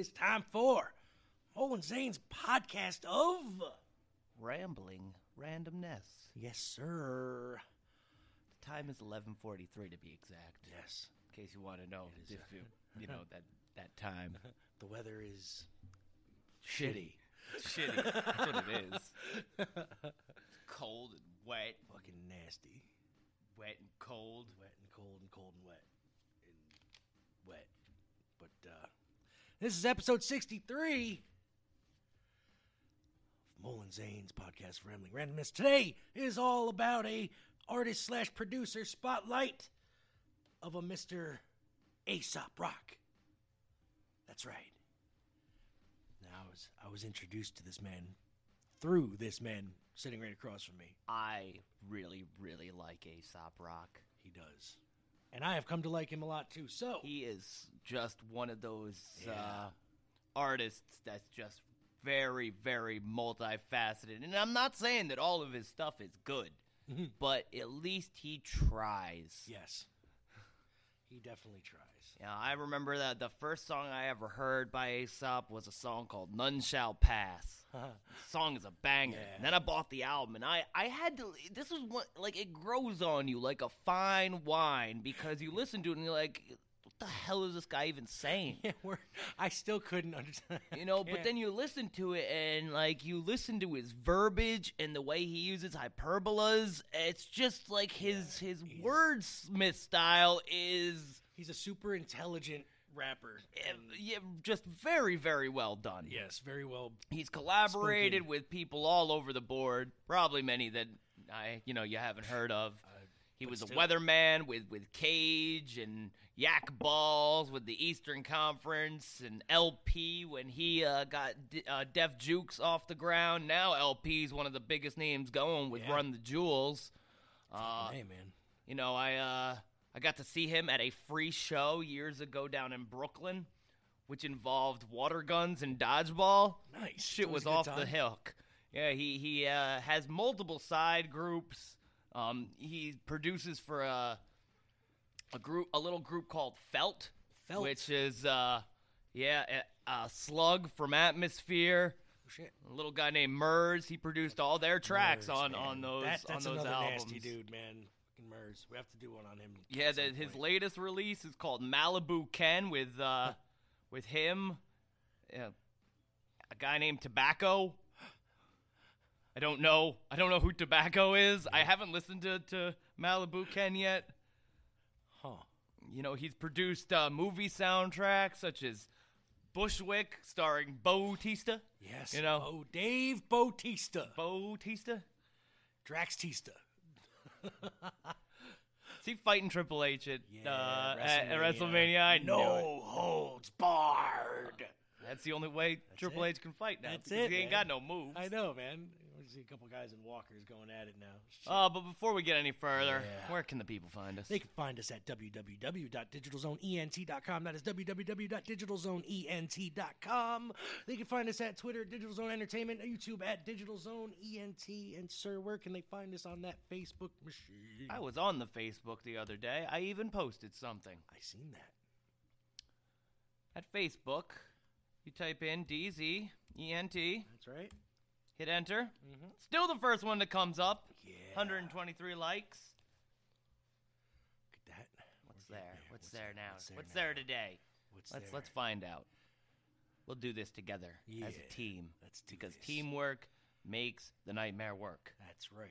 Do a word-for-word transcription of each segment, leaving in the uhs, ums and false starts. it is time for Mo and Zane's podcast of Rambling Randomness. Yes, sir. The time is eleven forty-three to be exact. Yes. In case you want to know, if you, you know, that, that time. The weather is shitty. Shitty. That's what it is. It's cold and wet. Fucking nasty. Wet and cold. Wet and cold and cold and wet. And wet. But uh, this is episode sixty-three of Mo and Zane's podcast, Rambling Randomness. Today is all about a artist slash producer spotlight of a Mister Aesop Rock. That's right. Now, I was, I was introduced to this man through this man sitting right across from me. I really, really like Aesop Rock. He does. And I have come to like him a lot, too, so... He is just one of those yeah. uh, artists that's just very, very multifaceted. And I'm not saying that all of his stuff is good, mm-hmm. but at least he tries. Yes. He definitely tries. Yeah, I remember that the first song I ever heard by Aesop was a song called None Shall Pass. The song is a banger. Yeah. And then I bought the album, and I, I had to, this was one, like, it grows on you like a fine wine because you listen to it and you're like, what the hell is this guy even saying? Yeah, we're, I still couldn't understand. You know, but then you listen to it, and, like, you listen to his verbiage and the way he uses hyperbolas. It's just, like, his, yeah, his wordsmith style is... He's a super intelligent rapper. And, yeah, just very, very well done. Yes, very well He's collaborated spoken. with people all over the board, probably many that, I you know, you haven't heard of. Uh, He but was still. a weatherman with, with Cage and Yak Balls with the Eastern Conference and L P when he uh, got D- uh, Def Jukes off the ground. Now L P's one of the biggest names going with yeah. Run the Jewels. Uh, hey, man. You know, I uh, I got to see him at a free show years ago down in Brooklyn, which involved water guns and dodgeball. Nice. Shit that was, was off time. the hook. Yeah, he, he uh, has multiple side groups. Um, he produces for a a group, a little group called Felt, Felt. which is uh, yeah, a, a Slug from Atmosphere. Oh, shit. A little guy named Murs. He produced all their tracks Murs, on, on those that, on those albums. That's another nasty dude, man. Fucking Murs. We have to do one on him. Yeah, the, his latest release is called Malibu Ken with uh, with him, yeah, a guy named Tobacco. I don't know. I don't know who Tobacco is. Yeah. I haven't listened to, to Malibu Ken yet. Huh. You know, he's produced uh, movie soundtracks such as Bushwick, starring Bautista. Yes. You know, oh, Dave Bautista. Bautista? Draxtista. Is he fighting Triple H at, yeah, uh, WrestleMania. at WrestleMania? I no holds barred. That's the only way That's Triple it. H can fight now. That's it, he ain't man. got no moves. I know, man. We see a couple guys in walkers going at it now. Oh, uh, but before we get any further, yeah. where can the people find us? They can find us at w w w dot digital zone e n t dot com. That is w w w dot digital zone e n t dot com. They can find us at Twitter, Digital Zone Entertainment, YouTube at Digital Zone E N T. And, sir, where can they find us on that Facebook machine? I was on the Facebook the other day. I even posted something. I seen that. At Facebook... You type in D Z E N T. That's right. Hit enter. Mm-hmm. Still the first one that comes up. Yeah. one hundred twenty-three likes. Look at that. What's there? there? What's, What's there, there now? What's there, What's there, now? there today? What's let's, there? Let's find out. We'll do this together yeah. as a team. Let's do because this. Teamwork makes the nightmare work. That's right.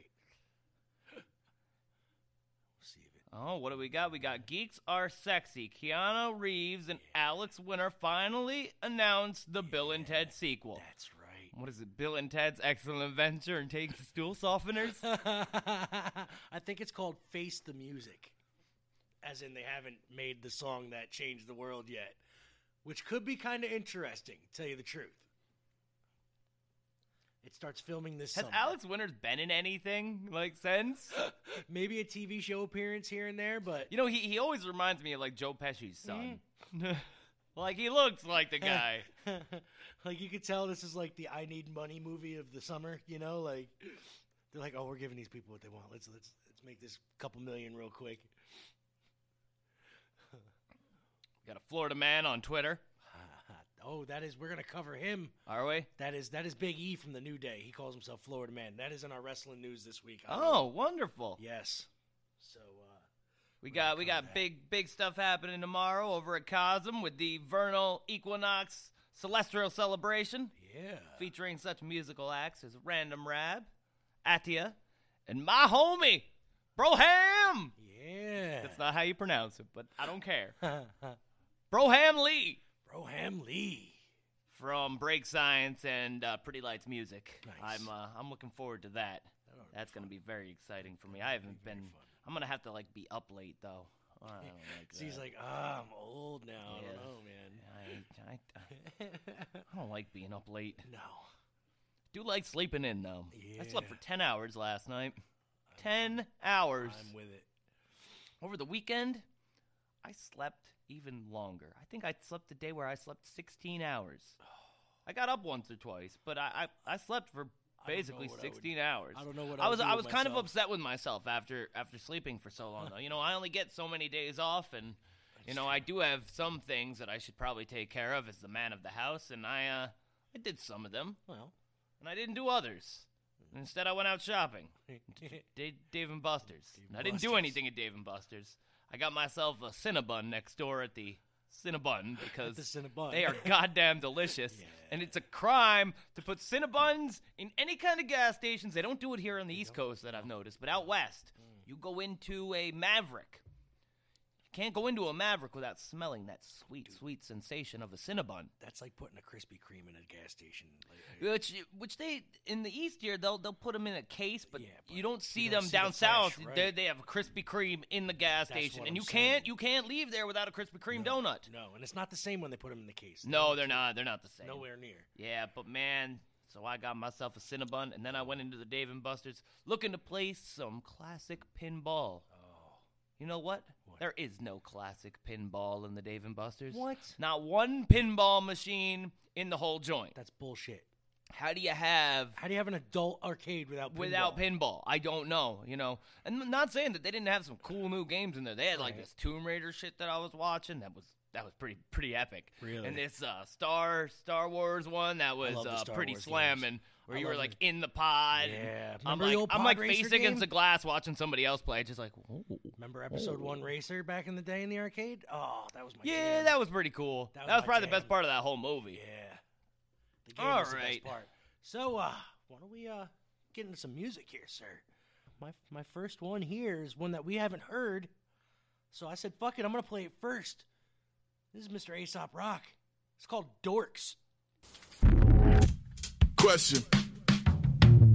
We'll see if it... Oh, what do we got? We got Geeks Are Sexy. Keanu Reeves and yeah. Alex Winter finally announced the yeah, Bill and Ted sequel. That's right. What is it? Bill and Ted's Excellent Adventure and Takes Stool Softeners? I think it's called Face the Music. As in they haven't made the song that changed the world yet. Which could be kind of interesting, to tell you the truth. It starts filming this summer. Has Alex Winters been in anything, like, since? Maybe a T V show appearance here and there, but... You know, he, he always reminds me of, like, Joe Pesci's son. Mm. Like, he looks like the guy. Like, you could tell this is, like, the I Need Money movie of the summer, you know? Like, they're like, oh, we're giving these people what they want. Let's let's let's make this couple million real quick. Got a Florida man on Twitter. Oh, that is, we're going to cover him. Are we? That is, that is Big E from The New Day. He calls himself Florida Man. That is in our wrestling news this week. I oh, know. Wonderful. Yes. So, uh. We got, we got big, big stuff happening tomorrow over at Cosm with the Vernal Equinox Celestial Celebration. Yeah. Featuring such musical acts as Random Rab, Atia, and my homie, Broham. Yeah. That's not how you pronounce it, but I don't care. Broham Lee. Broham Lee. From Break Science and uh, Pretty Lights Music. Nice. I'm uh, I'm looking forward to that. That'll That's going to be very exciting for me. I haven't be been... Fun. I'm going to have to, like, be up late, though. Oh, I don't like so he's like, ah, oh, I'm old now. Yeah. I don't know, man. I, I, I don't like being up late. No. I do like sleeping in, though. Yeah. I slept for ten hours last night. I'm, ten hours. I'm with it. Over the weekend, I slept even longer. I think I slept the day where I slept sixteen hours. Oh. I got up once or twice, but I, I, I slept for basically sixteen I would, hours. I don't know what I, I was. I was kind myself. of upset with myself after after sleeping for so long, though. You know, I only get so many days off, and you know, I do have some things that I should probably take care of as the man of the house, and I uh, I did some of them. Well, and I didn't do others. And instead, I went out shopping. D- Dave and Buster's. Dave and I didn't Buster's. do anything at Dave and Buster's. I got myself a Cinnabon next door at the Cinnabon because the Cinnabon. They are goddamn delicious. Yeah. And it's a crime to put Cinnabuns in any kind of gas stations. They don't do it here on the they East Coast that I've noticed, but out west, mm. you go into a Maverick. You can't go into a Maverick without smelling that sweet, Dude. sweet sensation of a Cinnabon. That's like putting a Krispy Kreme in a gas station. Like, which, which they, in the East here, they'll they'll put them in a case, but, yeah, but you don't see you don't them see down the south. Fresh, right? they, they have a Krispy Kreme in the gas That's station, and you saying. can't you can't leave there without a Krispy Kreme no, donut. No, and it's not the same when they put them in the case. They're no, they're not. They're not the same. Nowhere near. Yeah, but man, so I got myself a Cinnabon, and then I went into the Dave and Buster's looking to play some classic pinball. You know what? what? There is no classic pinball in the Dave and Buster's. What? Not one pinball machine in the whole joint. That's bullshit. How do you have... How do you have an adult arcade without pinball? Without pinball. I don't know, you know. And I'm not saying that they didn't have some cool new games in there. They had, like, right. this Tomb Raider shit that I was watching. That was that was pretty pretty epic. Really? And this uh, Star Star Wars one that was uh, pretty Wars slamming. Games. Where I you were, like, it. in the pod. Yeah. I'm like, pod I'm like face game? against the glass watching somebody else play. Just like, whoa. Remember episode whoa. one Racer back in the day in the arcade? Oh, that was my Yeah, jam. that was pretty cool. That was, that was probably jam. the best part of that whole movie. Yeah. The game All was right. the best part. So, uh, why don't we uh, get into some music here, sir? My my first one here is one that we haven't heard. So I said, fuck it, I'm going to play it first. This is Mister Aesop Rock. It's called Dorks. Question.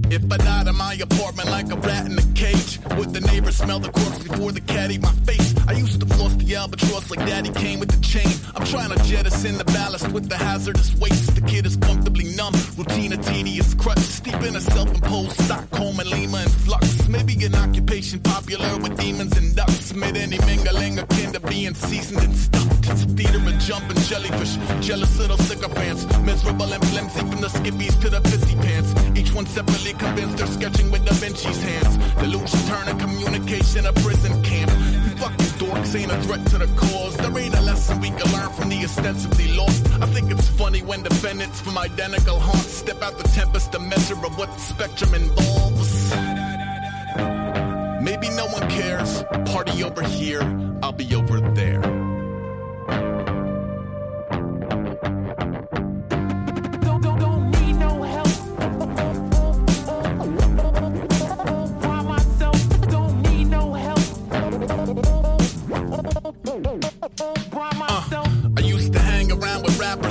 If I died in my apartment like a rat in a cage, would the neighbors smell the corpse before the cat ate my face? I used to floss the albatross like daddy came with the chain. I'm trying to jettison the ballast with the hazardous waste. The kid is comfortably numb, routine a tedious crutch, steep in a self-imposed Stockholm and Lima in flux. Maybe an occupation popular with demons and ducks. Made any mingling akin to being seasoned and stuffed. It's theater and jumping jellyfish, jealous little sycophants, miserable and flimsy from the skippies to the pissy pants. Each one separately convinced they're sketching with Da Vinci's hands. Delusion turning communication a prison camp. You fucking dorks ain't a threat to the cause. There ain't a lesson we can learn from the ostensibly lost. I think it's funny when defendants from identical haunts step out the tempest to measure of what the spectrum involves. Maybe no one cares. Party over here, I'll be over there.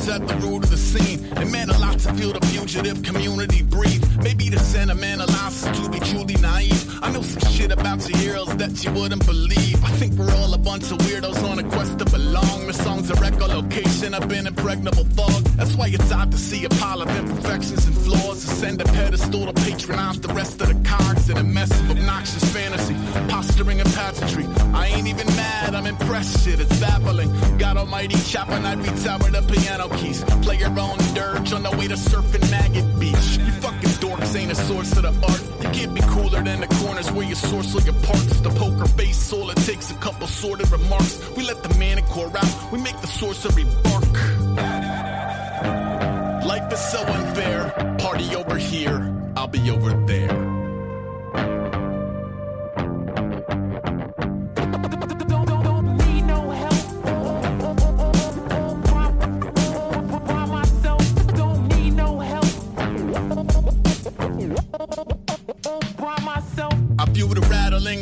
At the root of the scene, it meant a lot to feel the fugitive community breathe. Maybe the sentiment allows us to be truly naive. I know some shit about your heroes that you wouldn't believe. I think we're all a bunch of weirdos on a quest to belong. The song's a echolocation of an impregnable fog. That's why it's odd to see a pile of imperfections and flaws ascend a pedestal to patronize the rest of the cogs in a mess of obnoxious fantasy, posturing and pageantry. I ain't even mad, I'm impressed. Shit, it's baffling. God Almighty chopping, I'd be towering the piano keys. Play your own dirge on the way to surfing Maggot Beach. You fucking dorks ain't a source of the art. You can't be cooler than the corners where you source all your parts. The poker face, all it takes a couple sordid remarks. We let the manicore out, we make the sorcery bark. is so unfair. Party over here, I'll be over there.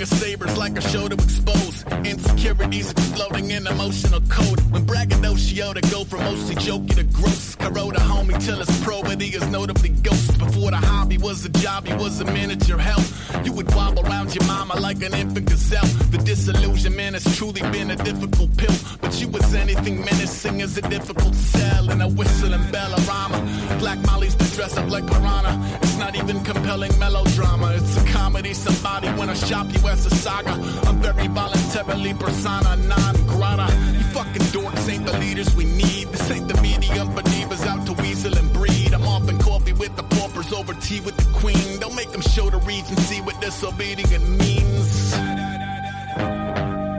Of sabers like a shoulder exposed, insecurities exploding in emotional code. When braggadocio to go from mostly jokey to gross, I wrote a homie till his probity is notably ghost. Before the hobby was a job, he was a miniature help. You would wobble around your mama like an infant gazelle. The disillusionment has truly been a difficult pill, but you was anything menacing is a difficult sell. And a whistle and bell rhymer, black mollies that dress up like piranha. It's not even compelling melodrama, it's a comedy. Somebody when I shop you as a saga, I'm very voluntarily persona non grata. You fucking dorks ain't the leaders we need. This ain't the medium, but divas out to weasel and breed. I'm off in coffee with the paupers over tea with the queen. Don't make them show the regency what disobedient means.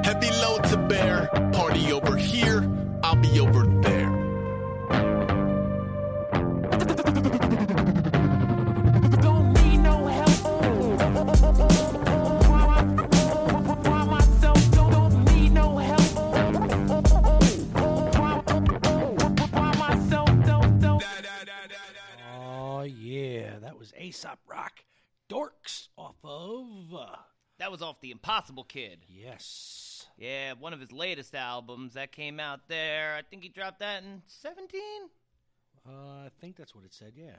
Heavy load to bear. Party over here, I'll be over there. Aesop Rock, Dorks, off of... Uh... That was off The Impossible Kid. Yes. Yeah, one of his latest albums that came out there. I think he dropped that in seventeen? Uh, I think that's what it said, yeah.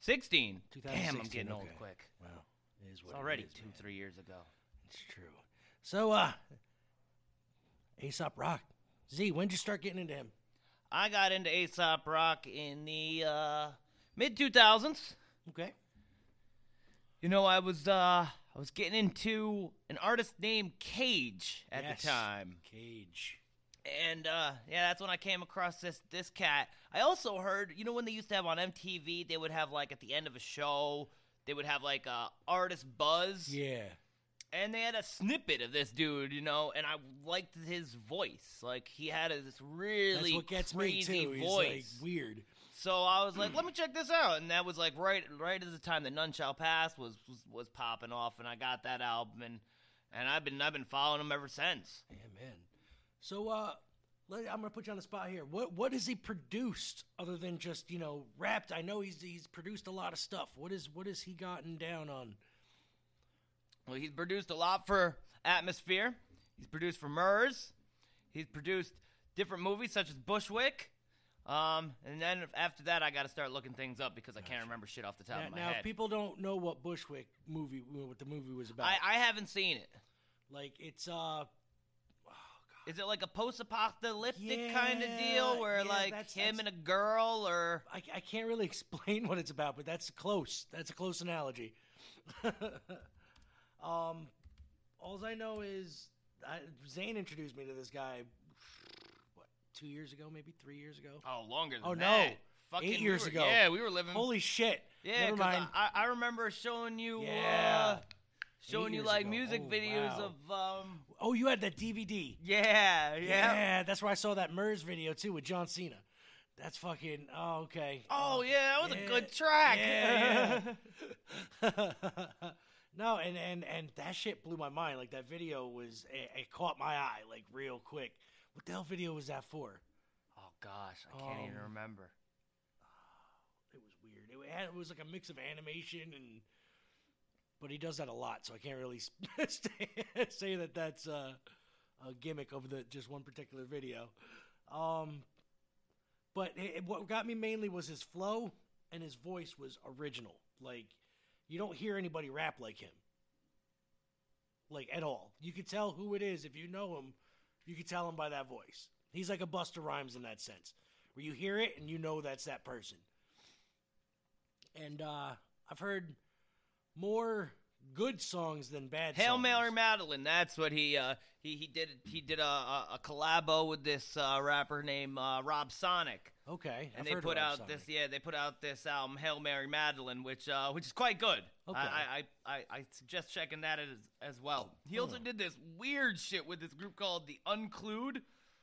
sixteen? Damn, I'm getting okay. old quick. Wow. It is what it's already it is, two, man. three years ago. It's true. So, uh, Aesop Rock. Z, when did you start getting into him? I got into Aesop Rock in the, uh... mid two thousands. Okay. You know, I was uh, I was getting into an artist named Cage at yes, the time. Cage. And, uh, yeah, that's when I came across this this cat. I also heard, you know, when they used to have on M T V, they would have, like, at the end of a show, they would have, like, a artist buzz. Yeah. And they had a snippet of this dude, you know, and I liked his voice. Like, he had a, this really that's what crazy gets me too. voice. He's, like, weird. So I was like, let me check this out. And that was like right right at the time that None Shall Pass was, was, was popping off, and I got that album, and, and I've been I've been following him ever since. Amen. So uh, let, I'm going to put you on the spot here. What what has he produced other than just, you know, rapped? I know he's he's produced a lot of stuff. What is what has he gotten down on? Well, he's produced a lot for Atmosphere. He's produced for Murs. He's produced different movies such as Bushwick. Um, and then after that, I got to start looking things up because I can't remember shit off the top now, of my now head. Now, if people don't know what Bushwick movie, what the movie was about. I, I haven't seen it. Like, it's, uh... Oh, God. Is it like a post-apocalyptic yeah, kind of deal where, yeah, like, that's, him that's, and a girl, or... I, I can't really explain what it's about, but that's close. That's a close analogy. um, All I know is... I, Zane introduced me to this guy... Two years ago, maybe three years ago. Oh, longer than oh, that. Oh, no. Fucking Eight years we were, ago. Yeah, we were living. Holy shit. Yeah, never mind. I, I remember showing you, yeah. uh, showing Eight you like ago. music oh, videos wow. of. Um... Oh, you had that D V D. Yeah, yeah. Yeah, that's where I saw that Murs video too with John Cena. That's fucking. Oh, okay. Oh, um, yeah, that was yeah, a good track. Yeah. yeah. yeah. No, and, and, and that shit blew my mind. Like, that video was. It, it caught my eye, like, real quick. What the hell video was that for? Oh, gosh. I can't um, even remember. It was weird. It, had, it was like a mix of animation and... But he does that a lot, so I can't really say that that's a, a gimmick of the just one particular video. Um, but it, it, what got me mainly was his flow, and his voice was original. Like, you don't hear anybody rap like him. Like, at all. You could tell who it is if you know him. You can tell him by that voice. He's like a Busta Rhymes in that sense, where you hear it and you know that's that person. And uh, I've heard more good songs than bad Hail songs. Hail Mary Madeline. That's what he uh, he he did. He did a a, a collabo with this uh, rapper named uh, Rob Sonic. Okay, and I've they heard put of Rob out Sonic. this yeah they put out this album Hail Mary Madeline, which uh, which is quite good. Okay, I I, I, I suggest checking that out as, as well. He also hmm. did this weird shit with this group called the Unclued,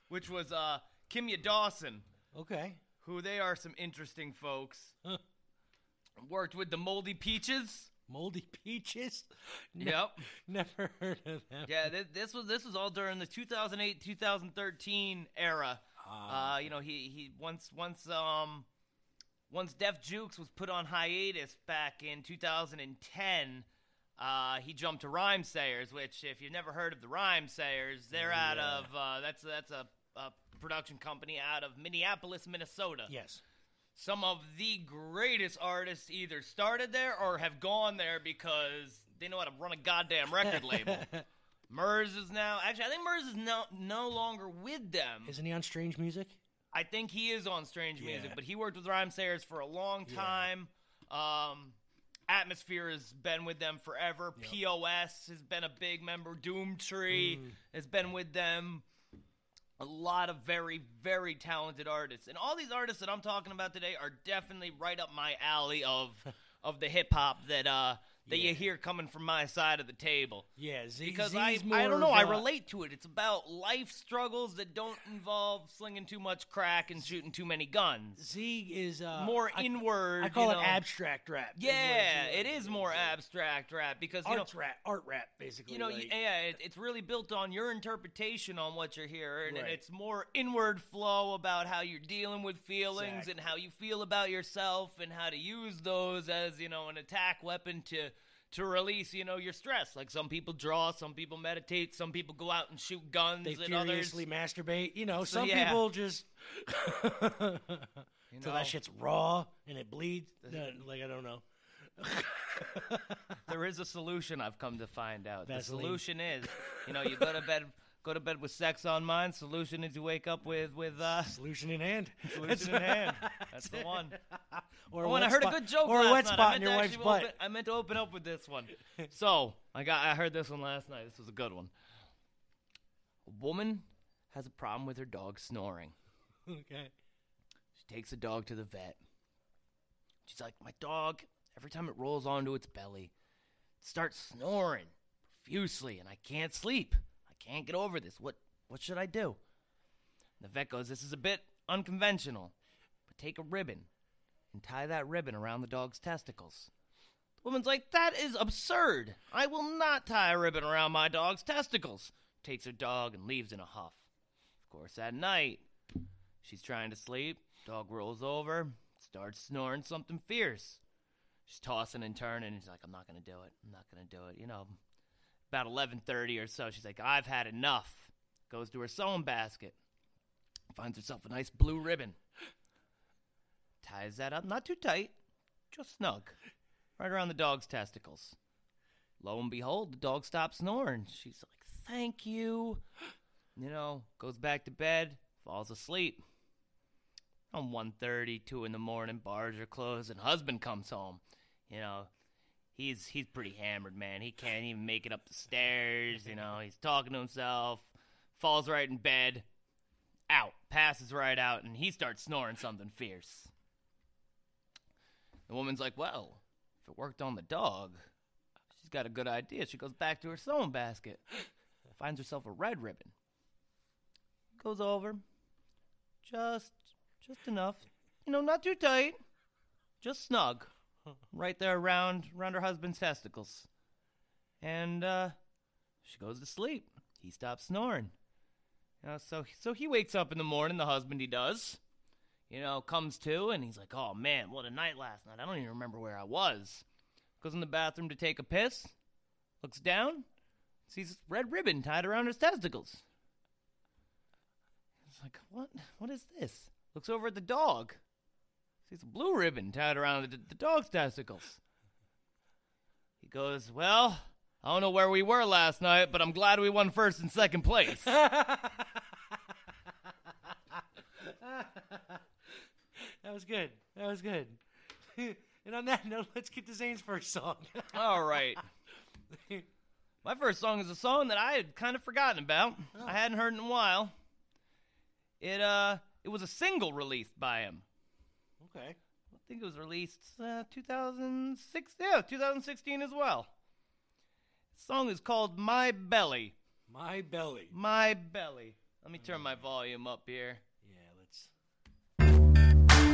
which was uh, Kimya Dawson. Okay, who they are some interesting folks. Huh. Worked with the Moldy Peaches. Moldy Peaches? Ne- yep. Never heard of them. Yeah, this, this was this was all during the two thousand eight to two thousand thirteen era. Uh, uh, you know, he he once once um once Def Jukes was put on hiatus back in two thousand ten. Uh, he jumped to Rhyme Sayers, which if you've never heard of the Rhyme Sayers, they're yeah. out of uh, that's that's a, a production company out of Minneapolis, Minnesota. Yes. Some of the greatest artists either started there or have gone there because they know how to run a goddamn record label. Murs is now... Actually, I think Murs is no, no longer with them. Isn't he on Strange Music? I think he is on Strange yeah. Music, but he worked with Rhyme Sayers for a long time. Yeah. Um, Atmosphere has been with them forever. Yep. P O S has been a big member. Doomtree mm. has been with them. A lot of very, very talented artists. And all these artists that I'm talking about today are definitely right up my alley of of the hip-hop that uh that yeah. you hear coming from my side of the table. Yeah, Z- because I, I don't know, I relate to it. It's about life struggles that don't involve slinging too much crack and shooting too many guns. Z is... Uh, more I, inward, I call you know. it abstract rap. Yeah, it is more Z. abstract rap because... you Arts know, rap, art rap, basically. You know, like. yeah, it, it's really built on your interpretation on what you're hearing, right. and it's more inward flow about how you're dealing with feelings exactly. and how you feel about yourself and how to use those as, you know, an attack weapon to... to release, you know, your stress. Like some people draw, some people meditate, some people go out and shoot guns, they and furiously others masturbate. You know, so, some yeah. people just. you know, so that shit's raw and it bleeds. No, like I don't know. There is a solution. I've come to find out. Vaseline. The solution is, you know, you go to bed, go to bed with sex on mind. Solution is you wake up with with uh, solution in hand. Solution That's in hand. That's the one. Or oh, and I heard spot, a good joke or last a wet night. spot in your wife's butt. Open, I meant to open up with this one. So, I got I heard this one last night. This was a good one. A woman has a problem with her dog snoring. Okay. She takes the dog to the vet. She's like, "My dog, every time it rolls onto its belly, it starts snoring profusely and I can't sleep. I can't get over this. What what should I do?" And the vet goes, "This is a bit unconventional, but take a ribbon and tie that ribbon around the dog's testicles." The woman's like, "That is absurd. I will not tie a ribbon around my dog's testicles." Takes her dog and leaves in a huff. Of course, at night, she's trying to sleep. Dog rolls over, starts snoring something fierce. She's tossing and turning, and she's like, "I'm not going to do it. I'm not going to do it." You know, about eleven thirty or so, she's like, "I've had enough." Goes to her sewing basket. Finds herself a nice blue ribbon. Ties that up, not too tight, just snug, right around the dog's testicles. Lo and behold, the dog stops snoring. She's like, "Thank you." You know, goes back to bed, falls asleep. On one thirty, two in the morning, bars are closed, and husband comes home. You know, he's he's pretty hammered, man. He can't even make it up the stairs. You know, he's talking to himself, falls right in bed, out, passes right out, and he starts snoring something fierce. The woman's like, "Well, if it worked on the dog, she's got a good idea." She goes back to her sewing basket, finds herself a red ribbon. Goes over, just just enough, you know, not too tight, just snug, right there around, around her husband's testicles. And uh, she goes to sleep. He stops snoring. You know, so, so he wakes up in the morning, the husband, he does. You know, comes to, and he's like, "Oh, man, what a night last night. I don't even remember where I was." Goes in the bathroom to take a piss, looks down, sees this red ribbon tied around his testicles. He's like, what? What is this? Looks over at the dog, sees a blue ribbon tied around the, the dog's testicles. He goes, "Well, I don't know where we were last night, but I'm glad we won first and second place." That was good. That was good. And on that note, let's get to Zane's first song. All right. My first song is a song that I had kind of forgotten about. Oh. I hadn't heard in a while. It uh, it was a single released by him. Okay. I think it was released uh, two thousand six. Yeah, two thousand sixteen as well. The song is called "My Belly." My Belly. My Belly. Let me turn my volume up here. Yeah, let's...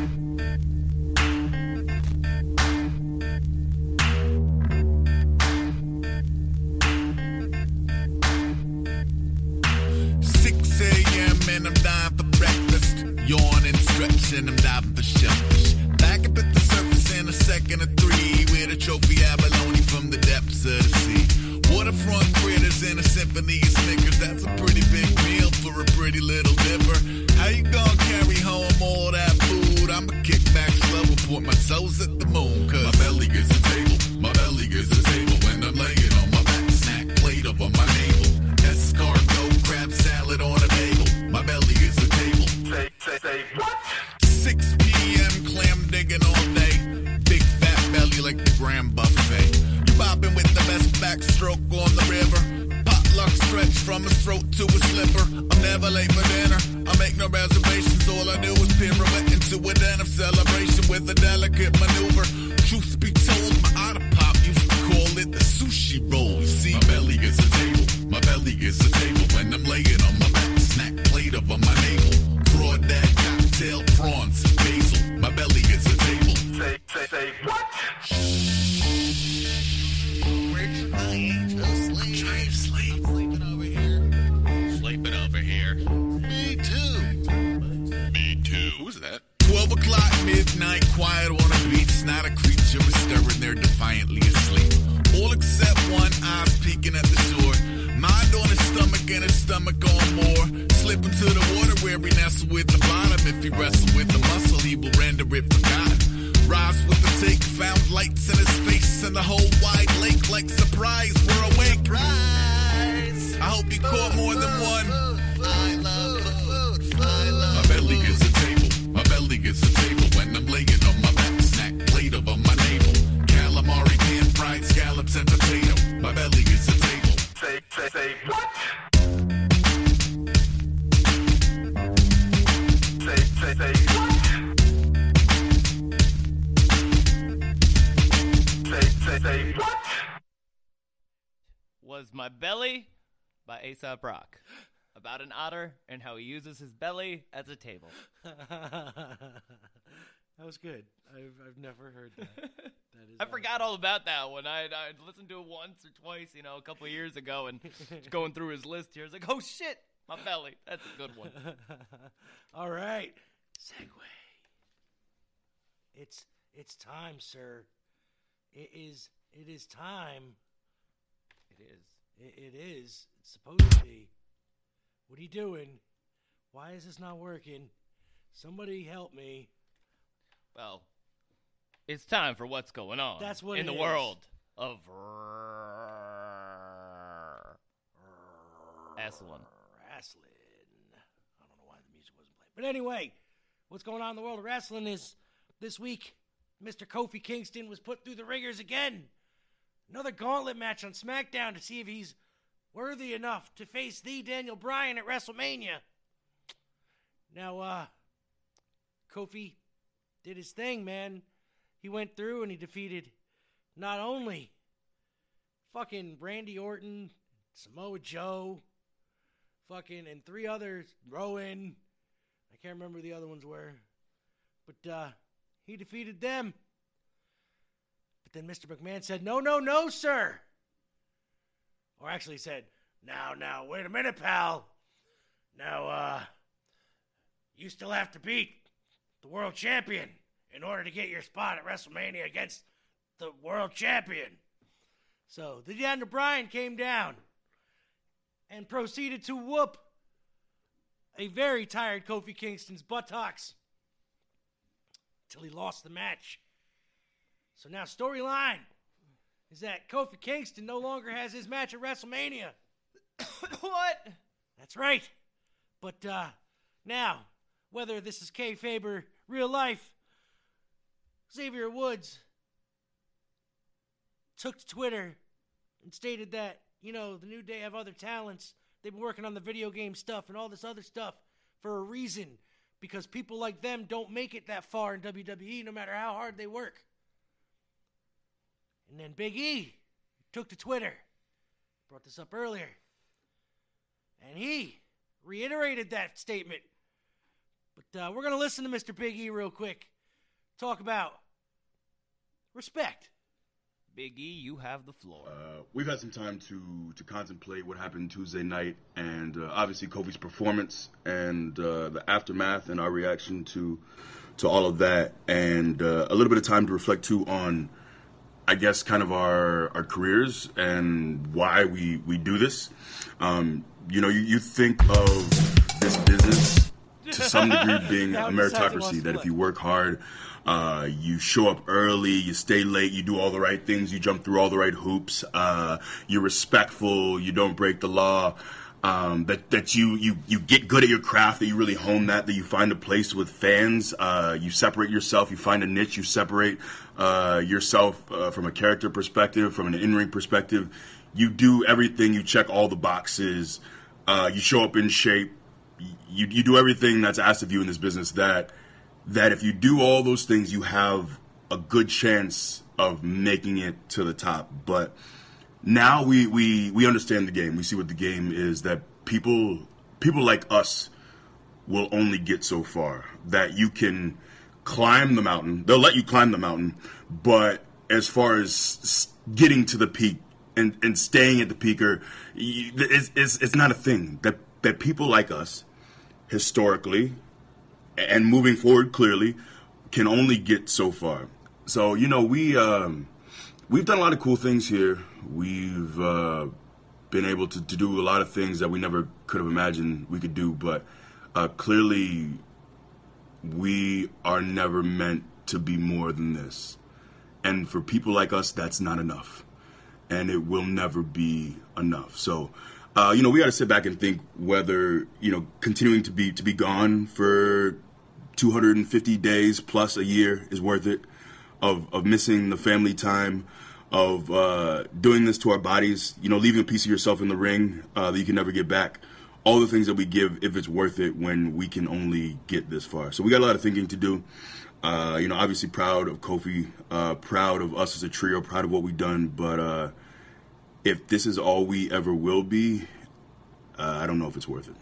and I'm diving for shellfish. Back up at the surface in a second or three, with a trophy abalone from the depths of the sea. Waterfront critters and a symphony of Snickers. That's a pretty big meal for a pretty little dipper. How you gonna carry home all that food? I'ma kick back slow and point my toes at the moon. Cause my belly is a table, my belly is a table, and I'm laying on my back, snack plate up on my navel. Escargot, crab salad on a bagel. My belly is a table. Say, say, say, what? six p.m. clam digging all day. Big fat belly like the Grand Buffet. You bobbing with the best backstroke on the river. Potluck stretch from his throat to his slipper. I'm never late for dinner. I make no reservations. All I do is pirouette into a den of celebration with a delicate maneuver. Truth be told, my otter pop used to call it the sushi roll. See, my belly is a table. My belly is a table when I'm laying on my back. Snack plate over my navel. Crawdad cocktail, prawns, basil. My belly is a table. Say, say, say, what? Rich, I ain't asleep. I'm trying to sleep. I'm sleeping over here. Sleeping over here. Me too. Me too. Who's that? twelve o'clock, midnight, quiet on the beach. Not a creature is stirring, they're defiantly asleep. All except one, eyes peeking at the shore. Mind on his stomach and his stomach on more. Slip into the water where he nestle with the bottom. If he wrestle with the muscle, he will render it forgotten. Rise with the take, found lights in his face, and the whole wide lake like surprise. We're awake. Surprise. I hope you caught more food, than one. Food, food, I love food. food, food I love my belly food. Is a table. My belly is a table when I'm laying on my back. Snack plate over my navel. Calamari, pan fried scallops and potato. My belly is a table. Say, say, say, what? Say, say, say, what? Say, say, say, what? Was My Belly by Aesop Rock, about an otter and how he uses his belly as a table. That was good. I've I've never heard that. that is I awesome. forgot all about that one. I I listened to it once or twice, you know, a couple of years ago, and just going through his list here, I was like, oh shit, my belly. That's a good one. All right, segue. It's it's time, sir. It is it is time. It is. It, it is. It's supposed to be. What are you doing? Why is this not working? Somebody help me. Well, it's time for what's going on That's what in the is. world of wrestling. Wrestling. I don't know why the music wasn't played. But anyway, what's going on in the world of wrestling is this week, Mister Kofi Kingston was put through the rigors again. Another gauntlet match on SmackDown to see if he's worthy enough to face the Daniel Bryan at WrestleMania. Now, uh, Kofi did his thing, man. He went through and he defeated not only fucking Randy Orton, Samoa Joe, fucking, and three others, Rowan. I can't remember who the other ones were. But uh, he defeated them. But then Mister McMahon said, no, no, no, sir. Or actually said, now, now, wait a minute, pal. Now, uh, you still have to beat the world champion in order to get your spot at WrestleMania against the world champion. So the Daniel Bryan came down and proceeded to whoop a very tired Kofi Kingston's buttocks till he lost the match. So now storyline is that Kofi Kingston no longer has his match at WrestleMania. What? That's right. But uh, now, whether this is kayfabe, real life, Xavier Woods took to Twitter and stated that, you know, the New Day have other talents. They've been working on the video game stuff and all this other stuff for a reason, because people like them don't make it that far in W W E no matter how hard they work. And then Big E took to Twitter. Brought this up earlier. And he reiterated that statement. But uh, we're going to listen to Mister Big E real quick. Talk about respect. Big E, you have the floor. Uh, we've had some time to, to contemplate what happened Tuesday night, and uh, obviously Kofi's performance and uh, the aftermath and our reaction to to all of that, and uh, a little bit of time to reflect, too, on, I guess, kind of our, our careers and why we, we do this. Um, you know, you, you think of this business to some degree being a meritocracy, that if you work hard, Uh, you show up early, you stay late, you do all the right things, you jump through all the right hoops, uh, you're respectful, you don't break the law, um, that, that you, you, you get good at your craft, that you really hone that, that you find a place with fans, uh, you separate yourself, you find a niche, you separate uh, yourself uh, from a character perspective, from an in-ring perspective. You do everything, you check all the boxes, uh, you show up in shape, you, you do everything that's asked of you in this business that... that if you do all those things, you have a good chance of making it to the top. But now we, we, we understand the game. We see what the game is, that people people like us will only get so far, that you can climb the mountain. They'll let you climb the mountain, but as far as getting to the peak and, and staying at the peak, or, it's, it's, it's not a thing. That, that people like us, historically... and moving forward, clearly, can only get so far. So, you know, we, um, we've done a lot of cool things here. We've uh, been able to, to do a lot of things that we never could have imagined we could do, but uh, clearly we are never meant to be more than this. And for people like us, that's not enough. And it will never be enough. So... Uh, you know, we got to sit back and think whether, you know, continuing to be to be gone for two hundred fifty days plus a year is worth it, of, of missing the family time, of uh, doing this to our bodies, you know, leaving a piece of yourself in the ring uh, that you can never get back. All the things that we give, if it's worth it when we can only get this far. So we got a lot of thinking to do. Uh, you know, obviously proud of Kofi, uh, proud of us as a trio, proud of what we've done, but... Uh, if this is all we ever will be, uh, I don't know if it's worth it.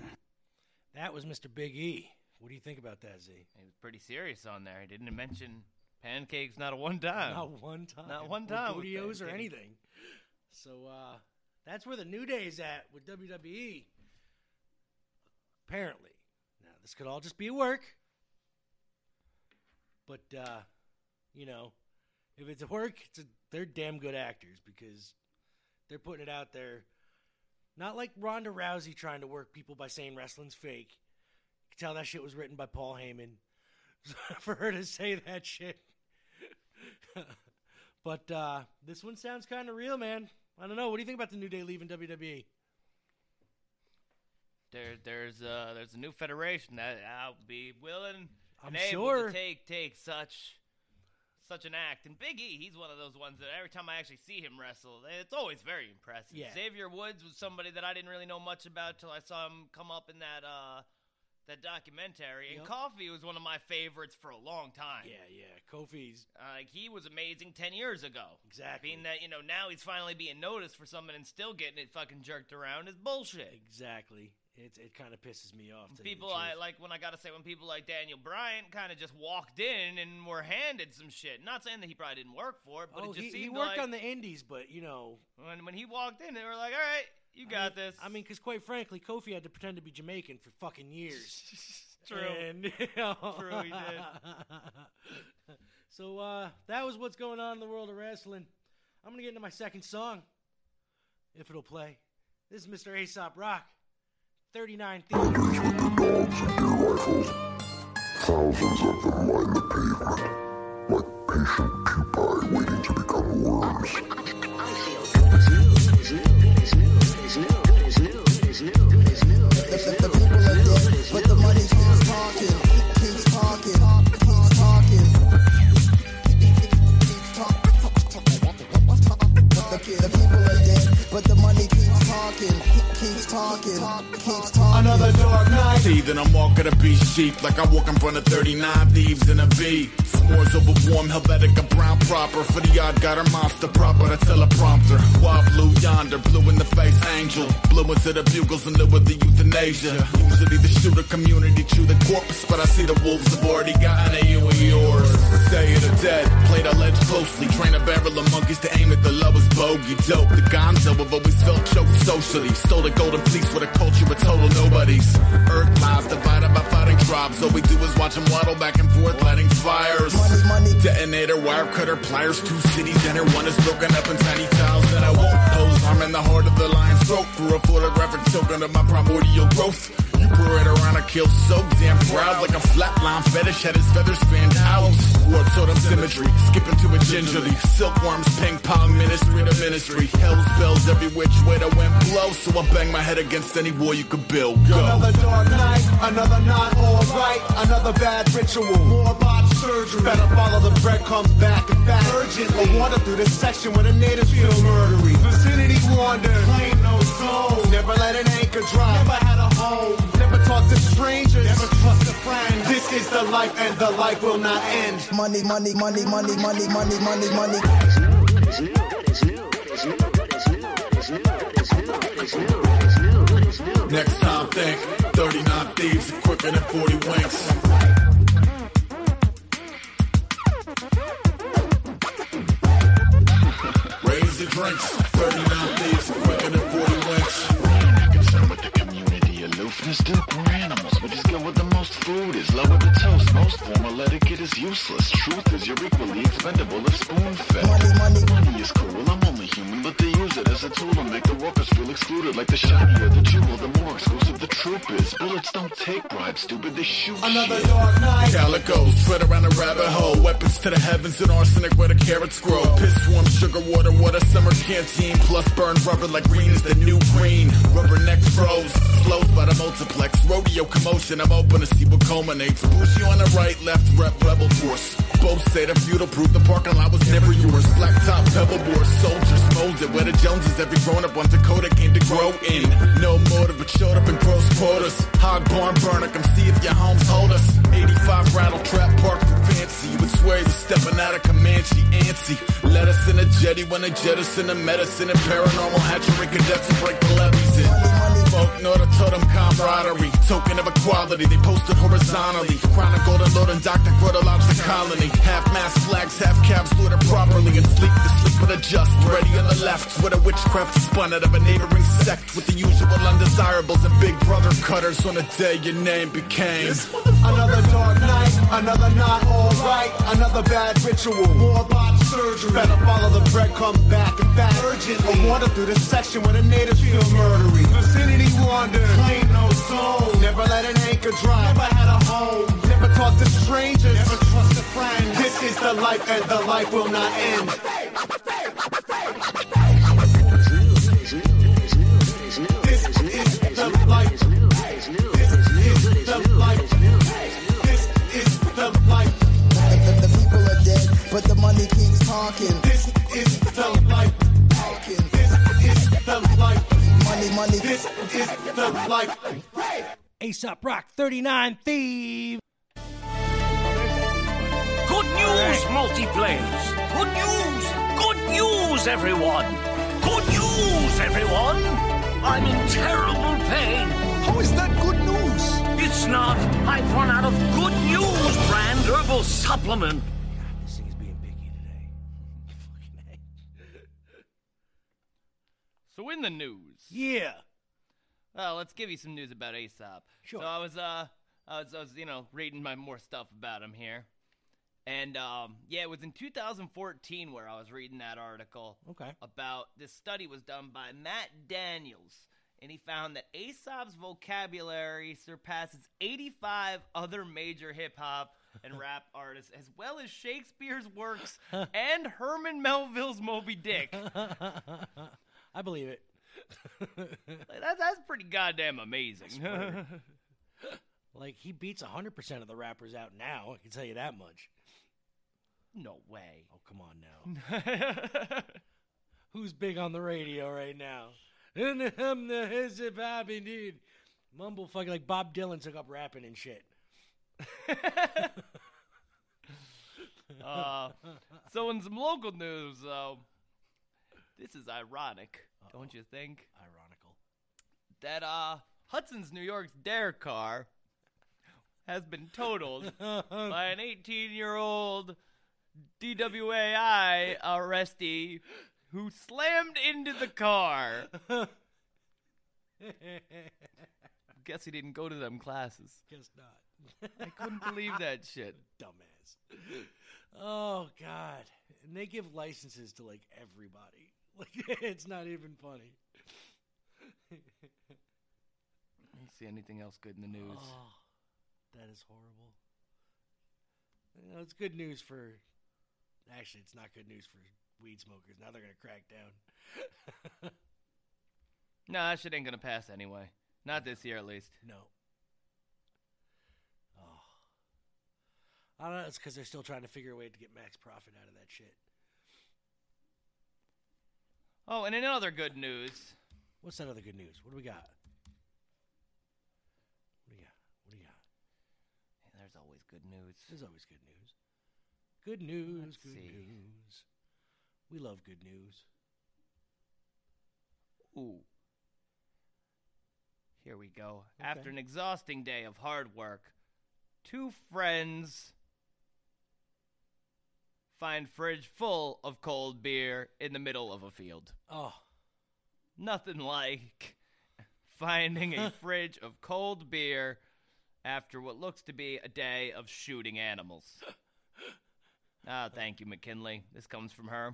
That was Mister Big E. What do you think about that, Z? He was pretty serious on there. He didn't mention pancakes not a one time. Not one time. Not one time. Bootios or anything. So uh, that's where the New Day is at with W W E. Apparently. Now, this could all just be work. But, uh, you know, if it's work, it's a, they're damn good actors, because... they're putting it out there. Not like Ronda Rousey trying to work people by saying wrestling's fake. You can tell that shit was written by Paul Heyman. For her to say that shit. But uh, this one sounds kind of real, man. I don't know. What do you think about the New Day leaving W W E? There, there's, uh, there's a new federation that I'll be willing and I'm able sure. to take, take such... such an act. And Big E, he's one of those ones that every time I actually see him wrestle, it's always very impressive. Yeah. Xavier Woods was somebody that I didn't really know much about till I saw him come up in that uh, that documentary. Yep. And Kofi was one of my favorites for a long time. Yeah, yeah. Kofi's... Uh, like he was amazing ten years ago. Exactly. Being that, you know, now he's finally being noticed for something and still getting it fucking jerked around is bullshit. Exactly. It it kind of pisses me off. People I like when I gotta say when people like Daniel Bryan kind of just walked in and were handed some shit. Not saying that he probably didn't work for it, but oh, it just he, seemed he worked like, on the indies. But you know, when when he walked in, they were like, "All right, you got I mean, this." I mean, because quite frankly, Kofi had to pretend to be Jamaican for fucking years. True, and, you know, true, he did. So uh, that was what's going on in the world of wrestling. I'm gonna get into my second song, if it'll play. This is Mister Aesop Rock. thirty-nine thieves. Hundreds with their dogs and their rifles. Thousands of them line the pavement, like patient pupae waiting to become worms. I feel good as new, good as new, good as new, good as new, good as new, good as new, good as new, good as new. The people are good, but the money keeps talking, keeps talking, keeps talking. The people are dead, but the money keeps talking. Keeps talking, keeps talking. Another dark night. See, then I'm walking a beast sheep, like I walk in front of thirty-nine thieves in a V. S'mores over warm, Helvetica brown proper. For the odd got her monster proper, the teleprompter. Why blue yonder, blue in the face angel. Blue into the bugles and live with the euthanasia. Usually the shooter community chew the corpse, but I see the wolves have already gotten a you and yours. Day of the dead, play the ledge closely. Train a barrel of monkeys to aim at the robe, you dope. The gonzo have always felt choked socially. Stole a golden fleece with a culture of total nobodies. Earth lies divided by fighting tribes. All we do is watch them waddle back and forth, lighting fires. Money, money. Detonator, wire cutter, pliers, two cities in her. One is broken up in tiny tiles that I won't pose. I'm in the heart of the lion's throat for a photographic token of my primordial growth. You pour it around, I kill so damn proud. Like a flatline fetish, had his feathers fanned out. World totem symmetry, skipping to it gingerly. Silkworms, ping pong, ministry to ministry. Hell's bells, every which way the wind blows. So I bang my head against any wall you could build. Go. Another dark night, another not alright. Another bad ritual, more botched surgery. Better follow the breadcrumbs back and back urgently. I wander through this section where the natives feel murdery. Vicinity wanders, claim no soul. Never let an anchor drop, never had a home. Never talk to strangers, never trust a friend. This is the life and the life will not end. Money, money, money, money, money, money, money, money. It's new, it's new, it's new, it's new, it's new, it's new, it's new, it's new, it's new, it's new. Next time think, thirty-nine thieves are quicker than forty winks. Raise the drinks, thirty-nine thieves are quicker than forty winks. They're still poor animals, but it's good with the most food is low with the toast. Most formal etiquette is useless. Truth is you're equally expendable if spoon-fed. Money, money, money is cool. I'm only human, but they use it as a tool to make the workers feel excluded. Like the shinier the jewel, the more exclusive the troop is. Bullets don't take bribes, stupid. They shoot another shit. Dark night. Calicoes spread around the rabbit hole. Weapons to the heavens and arsenic where the carrots grow. Piss warm sugar water, water summer canteen. Plus burned rubber like green is the new green. Rubber neck froze, flows by the multiplex. Rodeo commotion, I'm open to see what culminates. Push you on the right, left, rep, rebel force. Both say the feudal proof, the parking lot was never yours. Black top, pebble board, soldiers molded. Where the Joneses, every grown-up on Dakota came to grow in. No motive, but showed up in gross quotas. Hog barn burner, come see if your homes hold us. eighty-five rattle trap, parked for fancy. You would swear you was stepping out of Comanche, antsy. Let us in a jetty when they jettison the medicine. And paranormal hatchery cadets and break the levees in. Folk know the totem camaraderie, token of equality, they posted horizontally. Chronicle the Lord and Doctor Grotelop's the colony. Half-mass flags, half-caps, loaded properly. And sleep the sleep of the just, ready on the left. With a witchcraft spun out of a neighboring sect. With the usual undesirables and big brother cutters on the day your name became. Another dark night, another not alright. Another bad ritual, more botched surgery. Better follow the breadcrumbs back and back urgently. I wander through this section where the natives feel murdery. Vicinity wander, claim no soul. Never let an anchor dry, never had a home. Never talk to strangers, never trust a friend. This is the life and the life will not end. This is the life. This is the life. This is the life. The, the people are dead, but the money keeps talking. This is the life. This is the life. Money, money. This is the life. Aesop Rock, thirty-nine Thieves. Good news, multiplayers. Good news. Good news, everyone. Good news, everyone. I'm in terrible pain. How is that good news? It's not. I've run out of good news brand herbal supplement. So in the news. Yeah. Well, let's give you some news about Aesop. Sure. So I was, uh, I was, I was, you know, reading my more stuff about him here, and um, yeah, it was in two thousand fourteen where I was reading that article. Okay. About this study was done by Matt Daniels, and he found that Aesop's vocabulary surpasses eighty-five other major hip hop and rap artists, as well as Shakespeare's works and Herman Melville's Moby Dick. I believe it. Like, that's, that's pretty goddamn amazing. Like, he beats one hundred percent of the rappers out now, I can tell you that much. No way. Oh, come on now. Who's big on the radio right now? Mumble fucking like Bob Dylan took up rapping and shit. uh, so in some local news, though, this is ironic, Uh-oh. don't you think? Ironical. That uh, Hudson's New York's Dare car has been totaled by an eighteen-year-old D W A I arrestee who slammed into the car. Guess he didn't go to them classes. Guess not. I couldn't believe that shit. Dumbass. Oh, God. And they give licenses to, like, everybody. Like, it's not even funny. I don't see anything else good in the news. Oh, that is horrible. You know, it's good news for... Actually, it's not good news for weed smokers. Now they're going to crack down. Nah, that shit ain't going to pass anyway. Not this year, at least. No. Oh. I don't know. It's because they're still trying to figure a way to get max profit out of that shit. Oh, and another good news. What's that other good news? What do we got? What do we got? What do we got? Yeah, there's always good news. There's always good news. Good news. Let's good see. news. We love good news. Ooh. Here we go. Okay. After an exhausting day of hard work, two friends find fridge full of cold beer in the middle of a field. Oh. Nothing like finding a fridge of cold beer after what looks to be a day of shooting animals. Ah, oh, thank you, McKinley. This comes from her.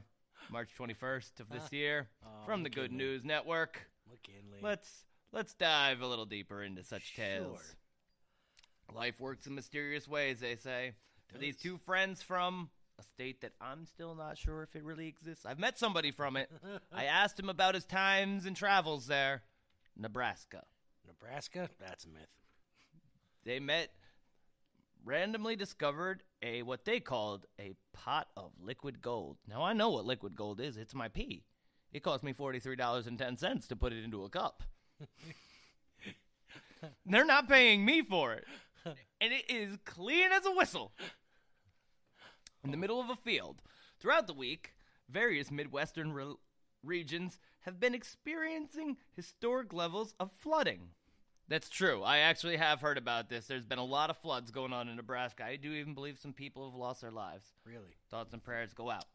March twenty-first of this year oh, from the McKinley. Good News Network. McKinley. Let's... Let's dive a little deeper into such sure. tales. Life works in mysterious ways, they say. For these two friends from a state that I'm still not sure if it really exists. I've met somebody from it. I asked him about his times and travels there. Nebraska. Nebraska? That's a myth. They met, randomly discovered a what they called a pot of liquid gold. Now, I know what liquid gold is. It's my pee. It cost me forty-three dollars and ten cents to put it into a cup. They're not paying me for it. And it is clean as a whistle. In the middle of a field. Throughout the week, various Midwestern re- regions have been experiencing historic levels of flooding. That's true. I actually have heard about this. There's been a lot of floods going on in Nebraska. I do even believe some people have lost their lives. Really? Thoughts and prayers go out.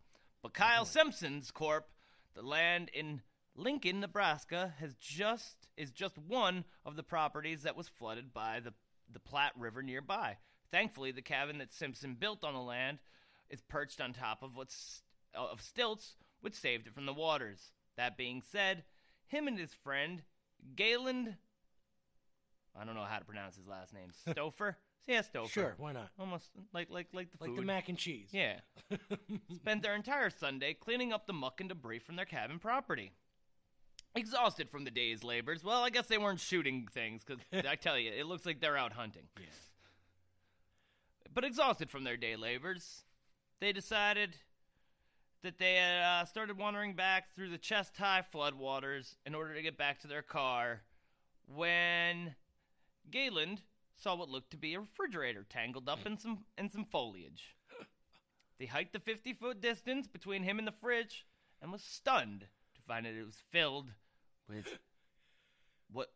But Kyle Definitely. Simpson's Corp, the land in Lincoln, Nebraska, has just is just one of the properties that was flooded by the, the Platte River nearby. Thankfully, the cabin that Simpson built on the land is perched on top of what's of stilts, which saved it from the waters. That being said, him and his friend, Galen, I don't know how to pronounce his last name, Stouffer? Yeah, Stouffer. Sure, why not? Almost like like like the food. Like the mac and cheese. Yeah. Spent their entire Sunday cleaning up the muck and debris from their cabin property. Exhausted from the day's labors. Well, I guess they weren't shooting things, because I tell you, it looks like they're out hunting. Yeah. But exhausted from their day labors, they decided that they had uh, started wandering back through the chest-high floodwaters in order to get back to their car when Galen saw what looked to be a refrigerator tangled up in some, in some foliage. They hiked the fifty-foot distance between him and the fridge and was stunned to find that it was filled with what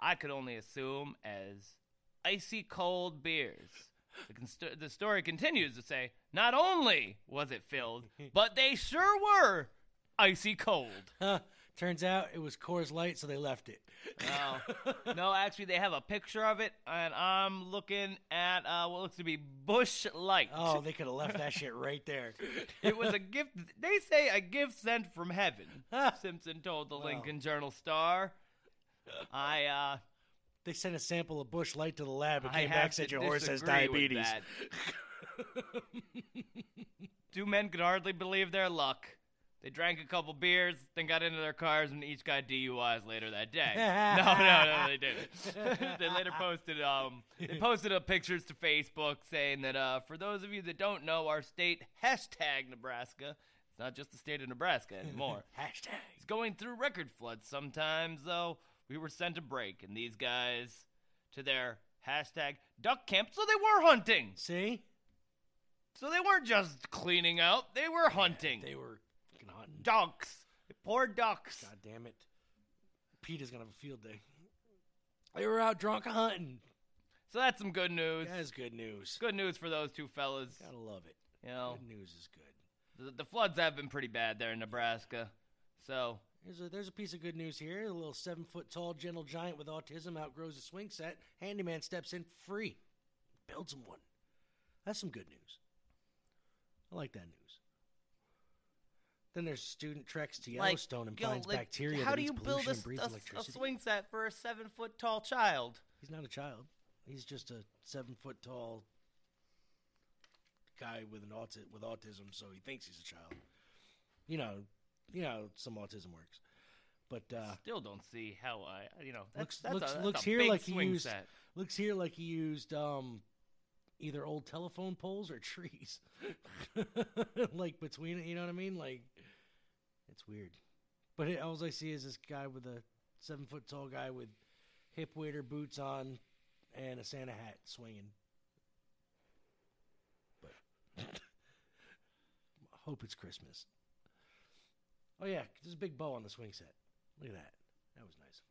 I could only assume as icy cold beers. The, const- the story continues to say, not only was it filled, but they sure were icy cold. Huh. Turns out it was Coors Light, so they left it. uh, no, actually, they have a picture of it, and I'm looking at uh, what looks to be Bush Light. Oh, they could have left that shit right there. It was a gift. They say a gift sent from heaven, Simpson told the well, Lincoln Journal-Star. I, uh... They sent a sample of Bush Light to the lab and I came back and said your horse has diabetes. Two men could hardly believe their luck. They drank a couple beers, then got into their cars, and each got D U Is later that day. No, no, no, they didn't. They later posted um, they posted up pictures to Facebook saying that uh, for those of you that don't know our state, hashtag Nebraska, it's not just the state of Nebraska anymore. Hashtag. It's going through record floods sometimes, though. We were sent a break, and these guys to their hashtag duck camp, so they were hunting. See? So they weren't just cleaning out. They were hunting. Yeah, they were hunting. Ducks. Poor ducks. God damn it. Pete is going to have a field day. They were out drunk hunting. So that's some good news. That is good news. Good news for those two fellas. Gotta love it. You know, good news is good. The, the floods have been pretty bad there in Nebraska. So there's a, there's a piece of good news here. A little seven-foot-tall gentle giant with autism outgrows a swing set. Handyman steps in free. Builds him one. That's some good news. I like that news. Then there's student treks to Yellowstone like, and yo, finds like, bacteria how that do you build a, a, a swing set for a seven-foot-tall child? He's not a child. He's just a seven-foot-tall guy with an auti- with autism, so he thinks he's a child. You know, you know, some autism works. But uh, still don't see how I, you know, that's, looks that's looks, a, that's looks a here big like he used set. looks here like he used um, either old telephone poles or trees, like between it. You know what I mean? Like it's weird. But it, all I see is this guy with a seven foot tall guy with hip waiter boots on and a Santa hat swinging. But I hope it's Christmas. Oh, yeah, there's a big bow on the swing set. Look at that. That was nice of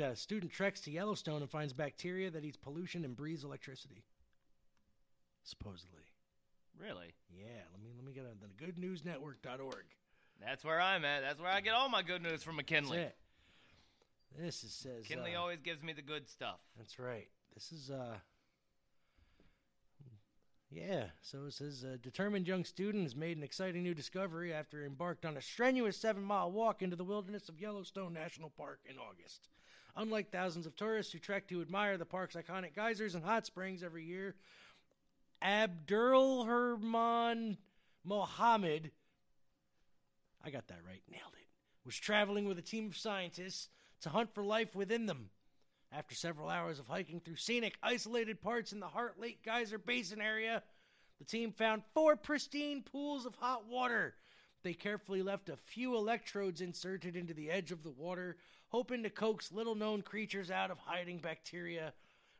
him. But, uh, student treks to Yellowstone and finds bacteria that eats pollution and breathes electricity. Supposedly. Really? Yeah, let me let me get on the good news network dot org. That's where I'm at. That's where I get all my good news from McKinley. That's it. This is, says... McKinley uh, always gives me the good stuff. That's right. This is... uh. Yeah, so it says, a determined young student has made an exciting new discovery after he embarked on a strenuous seven-mile walk into the wilderness of Yellowstone National Park in August. Unlike thousands of tourists who trek to admire the park's iconic geysers and hot springs every year, Abdulrahman Mohammed, I got that right, nailed it, was traveling with a team of scientists to hunt for life within them. After several hours of hiking through scenic, isolated parts in the Heart Lake Geyser Basin area, the team found four pristine pools of hot water. They carefully left a few electrodes inserted into the edge of the water, hoping to coax little-known creatures out of hiding bacteria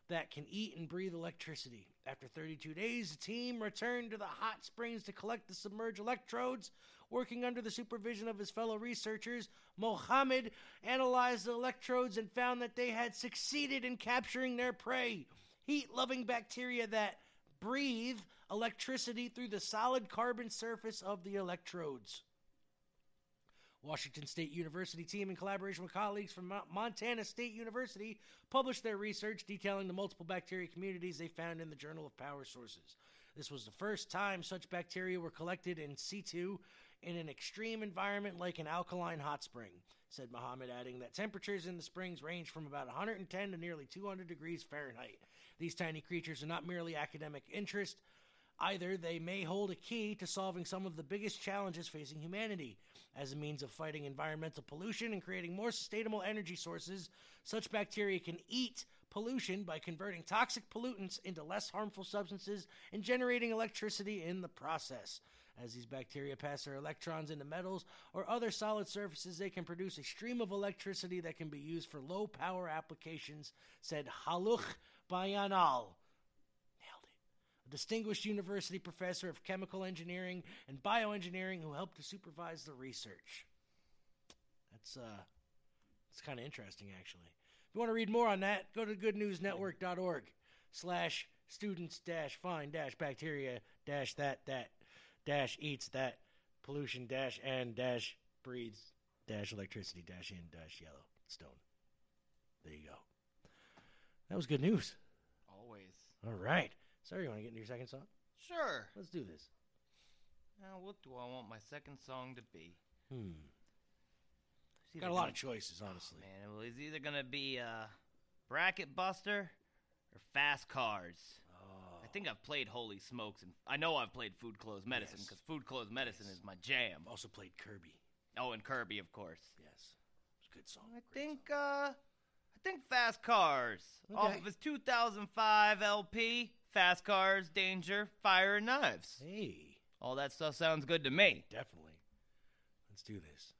that can eat and breathe electricity. After thirty-two days, the team returned to the hot springs to collect the submerged electrodes. Working under the supervision of his fellow researchers, Mohammed analyzed the electrodes and found that they had succeeded in capturing their prey, heat-loving bacteria that breathe electricity through the solid carbon surface of the electrodes. Washington State University team, in collaboration with colleagues from Montana State University, published their research detailing the multiple bacteria communities they found in the Journal of Power Sources. This was the first time such bacteria were collected in situ in an extreme environment like an alkaline hot spring, said Mohammed, adding that temperatures in the springs range from about one hundred ten to nearly two hundred degrees Fahrenheit. These tiny creatures are not merely academic interest either. They may hold a key to solving some of the biggest challenges facing humanity. As a means of fighting environmental pollution and creating more sustainable energy sources, such bacteria can eat pollution by converting toxic pollutants into less harmful substances and generating electricity in the process. As these bacteria pass their electrons into metals or other solid surfaces, they can produce a stream of electricity that can be used for low-power applications, said Halukh Bayanal. Nailed it. A distinguished university professor of chemical engineering and bioengineering who helped to supervise the research. That's, uh, that's kind of interesting, actually. If you want to read more on that, go to goodnewsnetwork.org slash students dash find dash bacteria dash that that. Dash eats that pollution dash and dash breeds dash electricity dash in dash Yellowstone. There you go. That was good news. Always. All right. Sorry, you want to get into your second song? Sure. Let's do this. Now, what do I want my second song to be? Hmm. Got a lot of choices, honestly. Oh, man, well, it's either going to be uh, Bracket Buster or Fast Cars. I think I've played Holy Smokes, and I know I've played Food Clothes Medicine because yes. Food Clothes Medicine yes. is my jam. Also played Kirby. Oh, and Kirby, of course. Yes, it's a good song. I Great think, song. uh, I think Fast Cars okay. off of his two thousand five L P, Fast Cars, Danger, Fire, and Knives. Hey, all that stuff sounds good to me. Definitely. Let's do this.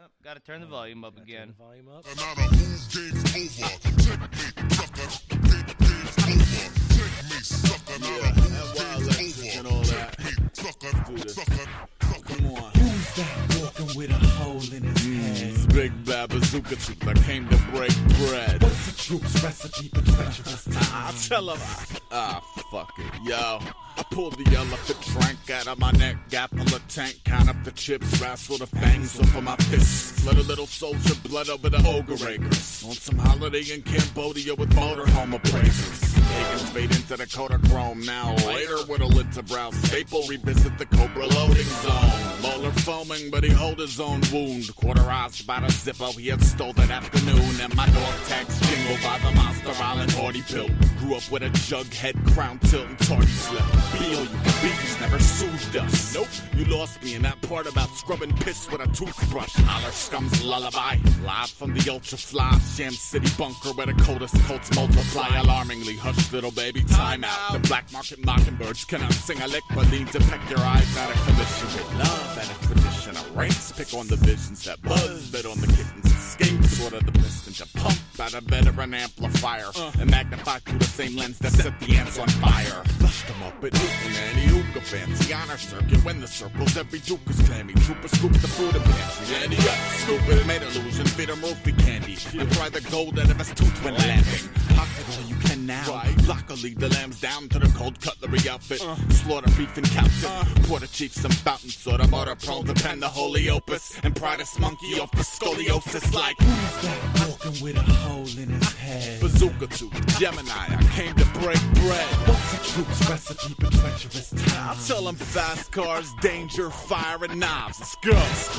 Oh, gotta turn the oh, volume up again. Turn the volume up. Yeah, and wild Lexus and all that. Come on. Who's that walking with a hoe hole in his head. Mm, big bad bazooka troop that came to break bread. What's the troop's recipe for treacherous time? I tell him, ah, oh, fuck it, yo. I pulled the elephant trunk out of my neck, got full of tank, count up the chips, wrestle the fangs off of my fists. Let a little soldier blood over the ogre acres. On some holiday in Cambodia with motorhome appraisers. Higgins fade into the Kodachrome now. Later with a lit to brow staple, revisit the Cobra loading zone. Lawler foaming, but he hold his own wound. Quarterized by the Zippo he had stole that afternoon. And my dog tags jingle by the Monster Island party pill. Grew up with a jughead crown tilt and tardy slip. Bill, you bees never soothed us. Nope, you lost me in that part about scrubbing piss with a toothbrush. Holler scum's lullaby. Live from the ultra fly Sham City bunker where the coldest colts multiply. Alarmingly hush, little baby, time out. The black market mockingbirds cannot sing a lick, but need to peck your eyes out of commission with love and a tradition of race. Pick on the visions that buzz, bet on the kittens escapes. Order the piston to pump out a veteran amplifier uh, and magnify through the same lens that set the ants on fire. Flush them up at Newton and Euka fancy honor circuit. When the circles, every juke is clammy. Troopers scoop the food and pantry. And he got stupid, made illusion, feed him roofie candy. And try the gold out of his tooth when laughing. Pocket all you can now. Right. Luckily, the lamb's down to the cold cutlery outfit. Uh, Slaughter beef and cows. Uh, Pour the chief some fountain soda. Martyr prone to pen the holy opus. And pry this monkey off the scoliosis like. Who's that walking with a hole in his head? Bazooka tooth, Gemini, I came to break bread. What's the troop's recipe for treacherous time? I tell them fast cars, danger, fire, and knives. Let's go. Fast cars,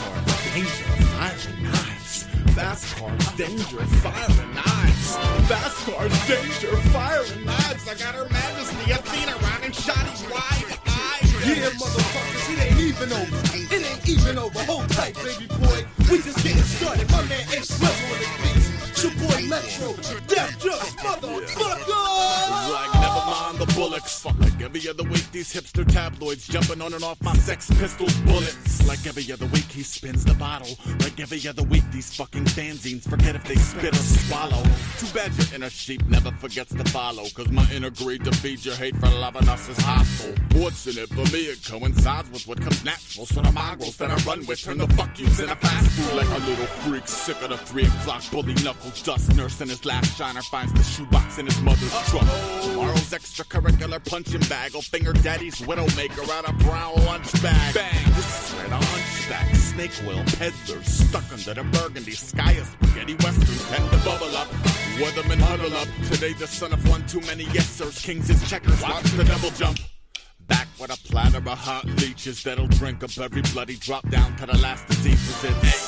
danger, fire, and knives. Fast cars, danger, fire, and knives. Fast cars, danger, fire, and knives. I got Her Majesty Athena riding shoddy wide eyes. Yeah, motherfuckers, it ain't even over. It ain't even over. Hold tight, baby boy. We just getting started. My man Ace Rebel on the beats. Your boy Metro, Death Judge, motherfucker! Yeah. Like, never mind the bullocks. Fuck, like every other week, these hipster tabloids jumping on and off my Sex Pistols bullets. Like every other week, he spins the bottle. Like every other week, these fucking fanzines forget if they spit or swallow. Too bad your inner sheep never forgets to follow. Cause my inner greed to feed your hate for loving us is hostile. What's in it for me? It coincides with what comes natural. So the mongrels that I run with turn the fuck yous in a fast food. Like a little freak, sick of the three o'clock bully knuckle. Dust nurse in his last shiner finds the shoebox in his mother's truck. Tomorrow's extracurricular punching bag will finger daddy's widowmaker out of brown lunch bag. Bang! This is where the hunchback snake oil peddlers stuck under the burgundy sky of spaghetti westerns tend to bubble up. Weathermen huddle up. Today the son of one too many yes sirs kings his checkers. Watch the double jump. Back with a platter of hot leeches that'll drink up every bloody drop down to the last disease it's.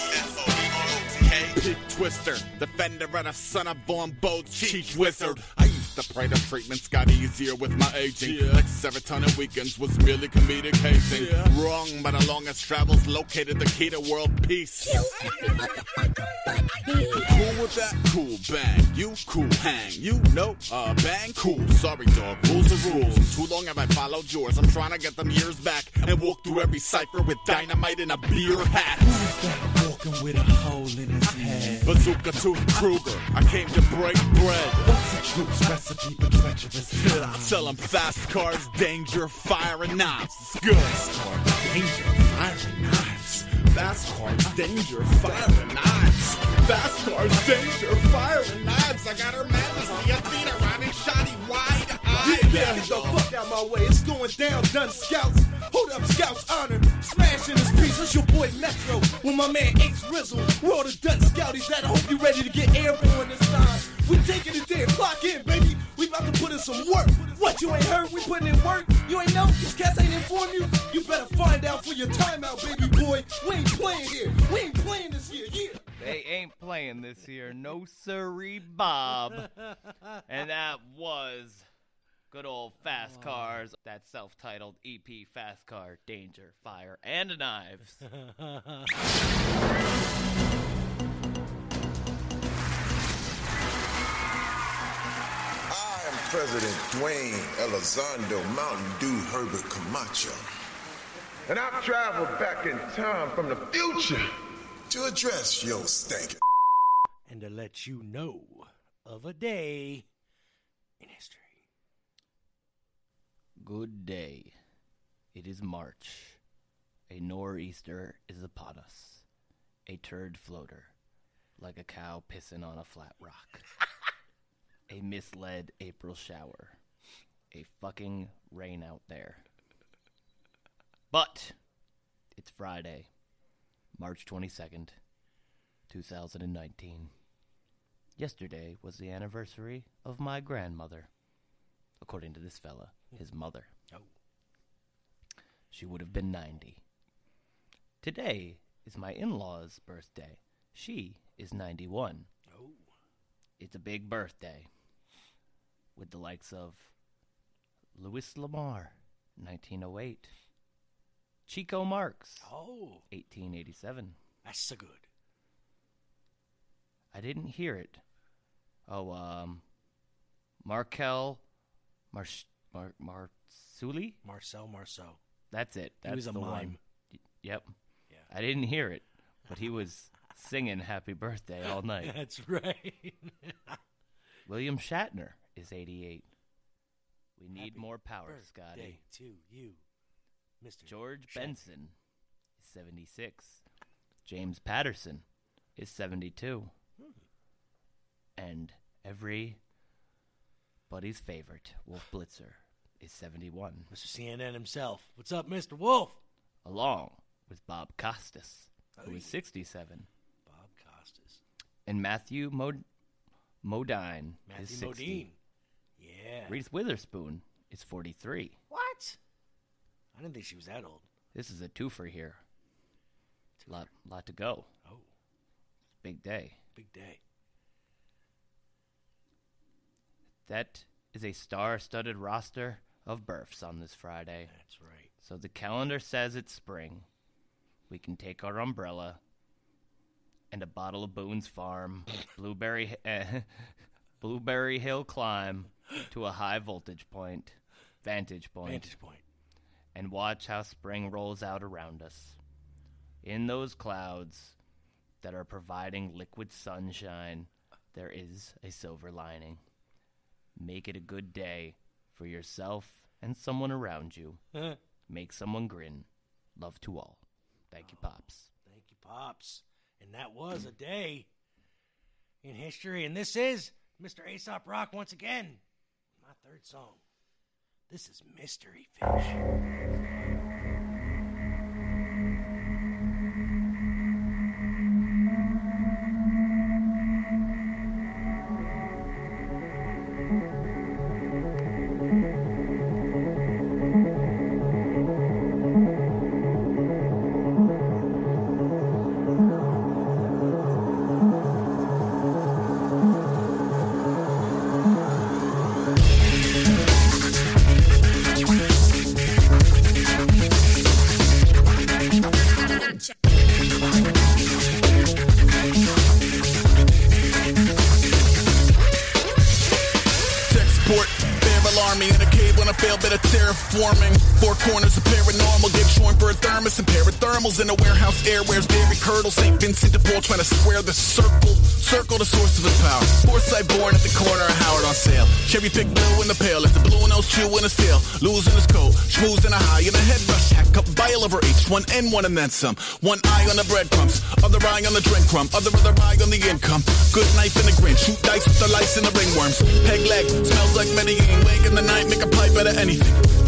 Pig twister, the fender and a son of born bold cheat wizard. I used to pray the treatments got easier with my aging. Yeah. Like serotonin weekends was merely comedic hazing. Yeah. Wrong, but our longest travels located the key to world peace. Cool with that? Cool, bang. You cool, hang. You know, uh, bang, cool. Sorry, dog. Rules are rules. Too long have I followed yours. I'm trying to get them years back and walk through every cipher with dynamite and a beer hat. With a hole in his head. Bazooka tooth Kruger, I came to break bread. What's the troop's recipe for treacherous time? I tell them fast cars, danger, fire, and knives. It's good. Fast cars, danger, fire, and knives. Fast cars, danger, fire, and knives. Fast cars, danger, fire, and knives. I got Her Majesty Athena riding shoddy wide eyes. Yeah, yeah, get the fuck out my way. It's going down, done scouts. Hold up, scouts, honor. Smashing his piece. It's your boy Metro with my man Ace Rizzle. We're all the done scouties at. I hope you ready to get airborne this time. We taking it there. Clock in, baby. We about to put in some work. What, you ain't heard? We putting in work. You ain't know? These cats ain't inform you? You better find out for your timeout, baby boy. We ain't playing here. We ain't playing this year. Yeah. They ain't playing this year. No siree, Bob. And that was... good old Fast Cars, that self-titled E P, Fast Car, Danger, Fire, and Knives. I am President Dwayne Elizondo Mountain Dew Herbert Camacho. And I've traveled back in time from the future to address your stankin'. And to let you know of a day in history. Good day. It is March. A nor'easter is upon us. a turd floater, like a cow pissing on a flat rock, a misled April shower, a fucking rain out there. But it's Friday, March twenty-second, two thousand nineteen. Yesterday was the anniversary of my grandmother, according to this fella, his mother. Oh. She would have been ninety. Today is my in-law's birthday. She is ninety-one. Oh. It's a big birthday with the likes of Louis Lamar, nineteen oh eight. Chico Marx, oh, eighteen eighty-seven. That's so good. I didn't hear it. Oh, um, Markel Mar- Mar- Mar- Marsuli? Marcel Marceau. That's it. That's he was a the mime. One. Yep. Yeah. I didn't hear it, but he was singing happy birthday all night. That's right. William Shatner is eighty-eight. We need happy more power, Scotty. To you, Mister George Shatner. Benson is seventy-six. James Patterson is seventy-two. Hmm. And everybody's favorite, Wolf Blitzer, is seventy-one. Mister C N N himself. What's up, Mister Wolf? Along with Bob Costas, oh, who is sixty-seven. Bob Costas. And Matthew Mod- Modine Matthew is sixty. Modine. Yeah. Reese Witherspoon is forty-three. What? I didn't think she was that old. This is a twofer here. It's a lot, lot to go. Oh. It's a big day. Big day. That is a star-studded roster of births on this Friday. That's right. So the calendar says it's spring. We can take our umbrella and a bottle of Boone's Farm, Blueberry, uh, Blueberry Hill climb to a high voltage point, vantage point. Vantage point. And watch how spring rolls out around us. In those clouds that are providing liquid sunshine, there is a silver lining. Make it a good day for yourself and someone around you. Make someone grin. Love to all. Thank oh, you, Pops. Thank you, Pops. And that was a day in history. And this is Mister Aesop Rock once again. My third song. This is Mystery Fish. Forming four corners of paranormal, get joined for a thermos and parathermals in a warehouse airwares, dairy curdles, Saint Vincent de Paul trying to square the circle, circle the source of his power. Foresight born at the corner of Howard on sale. Cherry pick blue in the pail, at the blue nose chew in a sale, losing his coat, schmooze in a high in a head rush, hack up bile over H one N one and then some. One eye on the breadcrumbs, other eye on the drink crumb, other other eye on the income. Good knife in the grin, shoot dice with the lights in the ringworms. Peg leg, smells like Medellin, wake in the night, make a pipe out of anything.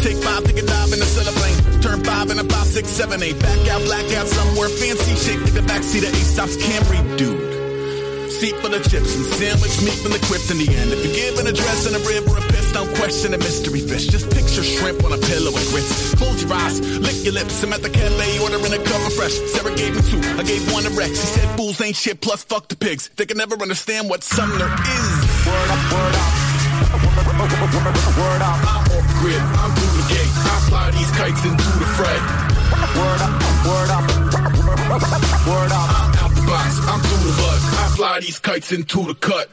Take five, take a dive in a cellophane. Turn five in a five, six, seven, eight. Back out, black out somewhere fancy. Shake like the backseat of Aesop's Camry, dude. Seat for the chips and sandwich meat from the crypt in the end. If you give an address and a rib or a piss, don't question a mystery fish. Just picture shrimp on a pillow with grits. Close your eyes, lick your lips. I'm at the cafe ordering a cup of fresh. Sarah gave me two, I gave one to Rex. He said fools ain't shit, plus fuck the pigs. They can never understand what Sumner is. Word up, word up. Word up, I'm off grid, I'm through the gate, I fly these kites into the fray. Word up, word up, word up, I'm out the box, I'm through the bud, I fly these kites into the cut.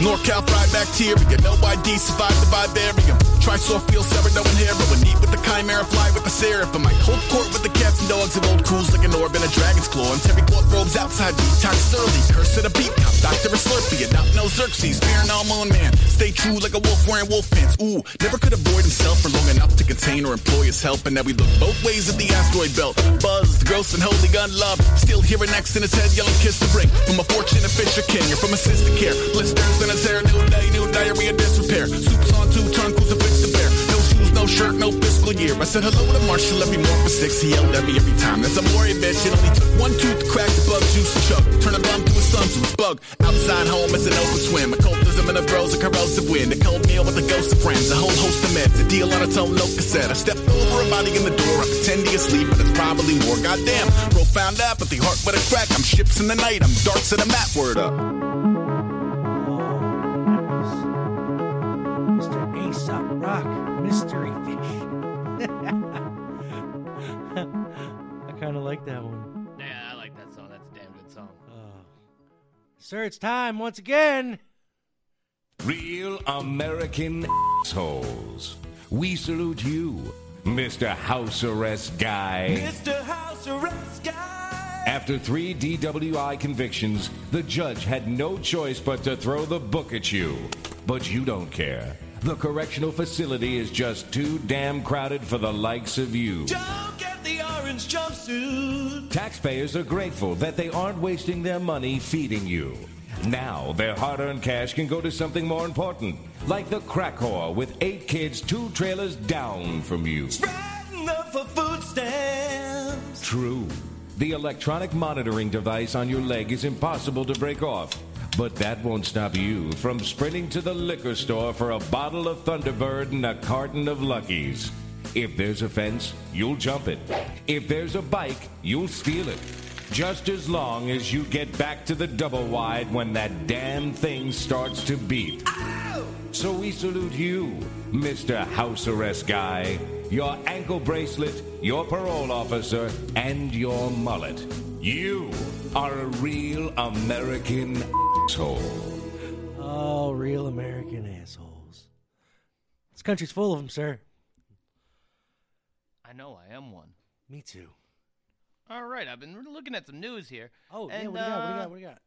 NorCal fried bacteria, no I D survived the vivarium. Trisor, feel serotonin heroin, eat with the chimera fly with the seraphim. I cold court with the cats and dogs of old crews like an orb in a dragon's claw. And terry cloth robes outside me, time surly. Curse at a beat cop, doctor a slurpee, adopt no Xerxes, fearing all moon man. Stay true like a wolf wearing wolf pants. Ooh, never could avoid himself for long enough to contain or employ his help. And now we look both ways at the asteroid belt. Buzzed, gross and holy gun love. Still here an axe in his head, yelling kiss the ring. From a fortune of fisher kin, you're from a sister care. Blisters in his hair, new day, new diarrhea disrepair. Soup's on two turncoats and fix the bear. No shoes, no shirt, no fiscal year. I said hello to Marshall every morning for six. He yelled at me every time. That's a Maury bitch. It only took one tooth to crack the bug juice to chug. Turn a bum to a son to his bug. Outside home, it's an open swim. Occultism and the throes of corrosive wind. A cold meal with a ghost of friends. A whole host of meds. A deal on its own, no cassette. I stepped over a body in the door. I pretend he asleep, but it's probably more. Goddamn, profound apathy. Heart with a crack. I'm ships in the night. I'm darts in a map. Word up. Mister Aesop Rock, Mystery Fish. I kind of like that one. Yeah, I like that song. That's a damn good song. Oh. Sir, it's time once again. Real American assholes. We salute you, Mister House Arrest Guy. Mister House Arrest Guy. After three D W I convictions, the judge had no choice but to throw the book at you. But you don't care. The correctional facility is just too damn crowded for the likes of you. Don't get the orange jumpsuit. Taxpayers are grateful that they aren't wasting their money feeding you. Now their hard-earned cash can go to something more important, like the crack whore with eight kids two trailers down from you. Spreading up for food stamps. True. The electronic monitoring device on your leg is impossible to break off. But that won't stop you from sprinting to the liquor store for a bottle of Thunderbird and a carton of Luckies. If there's a fence, you'll jump it. If there's a bike, you'll steal it. Just as long as you get back to the double wide when that damn thing starts to beat. Ow! So we salute you, Mister House Arrest Guy, your ankle bracelet, your parole officer, and your mullet. You are a real American asshole. Oh, real American assholes. This country's full of them, sir. I know I am one. Me too. All right, I've been looking at some news here. Oh, and, yeah, what do you uh, got? What do you got? What do you got?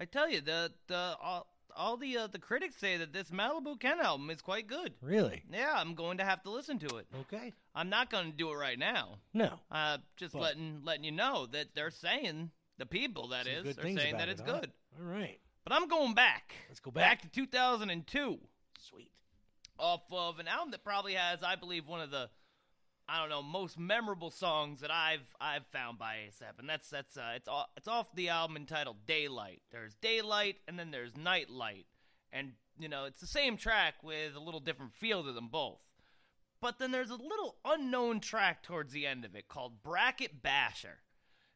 I tell you, the the all, all the uh, the critics say that this Malibu Ken album is quite good. Really? Yeah, I'm going to have to listen to it. Okay. I'm not going to do it right now. No. Uh, just but. letting letting you know that they're saying, the people that Some is, are saying that it's it, good. All right. But I'm going back. Let's go back. Back to two thousand two. Sweet. Off of an album that probably has, I believe, one of the, I don't know, most memorable songs that I've I've found by Aesop. And that's, that's uh, it's, off, it's off the album entitled Daylight. There's Daylight and then there's Nightlight. And, you know, it's the same track with a little different feel to them both. But then there's a little unknown track towards the end of it called Bracket Basher.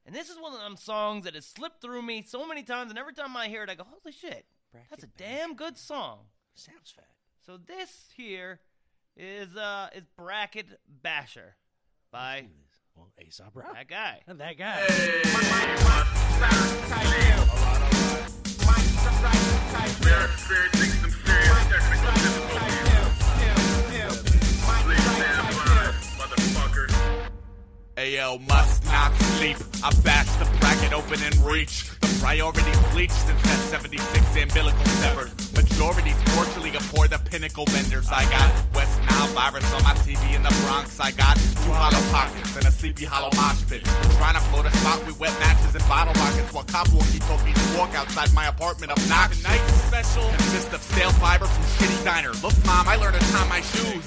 And this is one of them songs that has slipped through me so many times, and every time I hear it, I go, holy shit, Bracket that's a Basher. Damn good song. Sounds fat. So this here is uh is Bracket Basher by well, Aesop Rock. That guy. Not that guy. We are experiencing some serious technical difficulties. Ayo, must not sleep. I bashed the bracket open and reach. The priority's bleached since that seventy-six umbilical severed. Majorities cordially abhor the pinnacle vendors. I got West Nile virus on my T V in the Bronx. I got two hollow pockets and a sleepy hollow mosh pit. Trying to float a spot with wet matches and bottle rockets while cop walkie talkies walk outside my apartment obnoxious. Tonight's special consists of stale fiber from shitty diner. Look, mom, I learned to tie my shoes.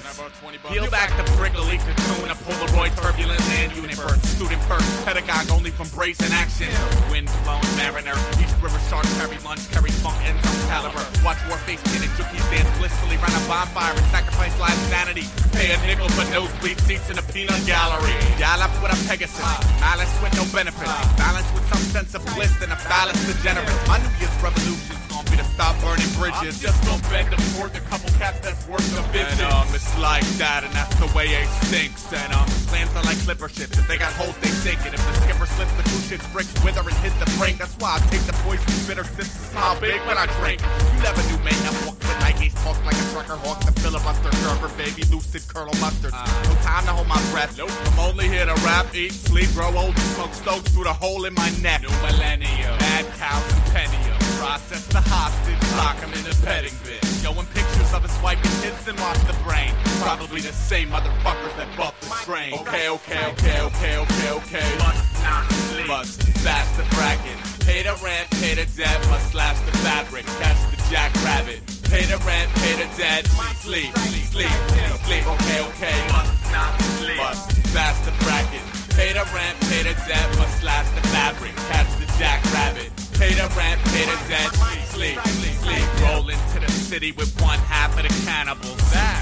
Peel back the prickly cocoon, a Polaroid turbulent land. Universe, student first, pedagogue only from brazen action. Wind blown mariner, East River shark, carry lunch, carry funk, end zone caliber. Watch Warface kid and Jookies dance blissfully around a bonfire and sacrifice live sanity. Pay a nickel for nosebleed seats in a peanut gallery. Y'all up with a Pegasus, malice with no benefit. Balance with some sense of bliss and a ballast degenerate. My New Year's revolution's gonna be to stop burning bridges. I'm just gonna beg the fork a couple cats that's worth the bitches. And um, it's like that, and that's the way it stinks. And um, plans are like clipper shit. If they got holes, they sink it. If the skipper slips, the two shits bricks wither and hit the brink. That's why I take the poison bitter sips. It's how big when I drink. You never knew, man. I walk with Nikes talk like a trucker hawk, the filibuster server, baby, lucid Colonel Mustard. Uh, no time to hold my breath. Nope. I'm only here to rap, eat, sleep, grow old, and smoke stokes through the hole in my neck. New millennium, mad cows and pennium. Process the hostage, lock him in the petting bit. Showing pictures of his wife and kids and lost the brain. Probably the same motherfuckers that buffed the train. Okay, okay, okay, okay, okay, okay. Must not sleep. Must fast the bracket. Pay the rent, pay the debt, must slash the fabric. That's the jackrabbit. Pay the rent, pay the debt, sleep, sleep, sleep. Okay, okay, must not sleep. Must fast the bracket. Pay the rent, pay the debt, must slash the fabric. That's the jackrabbit. Pay the rent, pay the debt, sleep, sleep, sleep. Roll into the city with one half of the cannibals.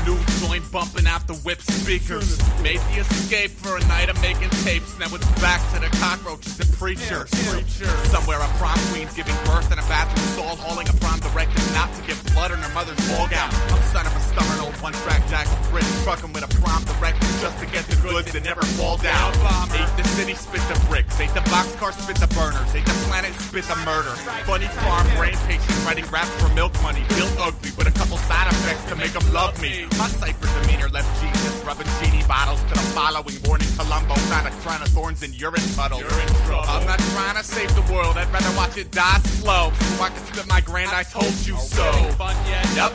New joint bumping out the whip speakers. Made the escape for a night of making tapes. Now it's back to the cockroaches and preachers. Somewhere a prom queen's giving birth in a bathroom stall, hauling a prom director not to get blood on her mother's ball gown. I'm son of a stubborn old one-track jack of bridge, trucking with a prom director just to get the goods and never fall down. Ate the city, spit the bricks. Ate the boxcar, spit the burners. Ate the planet, spit the murder. Funny farm, brain patient, writing raps for milk money. Built ugly with a couple side effects to make them love me. My cypher demeanor left Jesus rubbing genie bottles to the following morning. Columbo found a crown of thorns and urine puddles. You're in trouble. I'm not trying to save the world. I'd rather watch it die slow. So I can spit my grand, I told you so. Fun yet? Yep.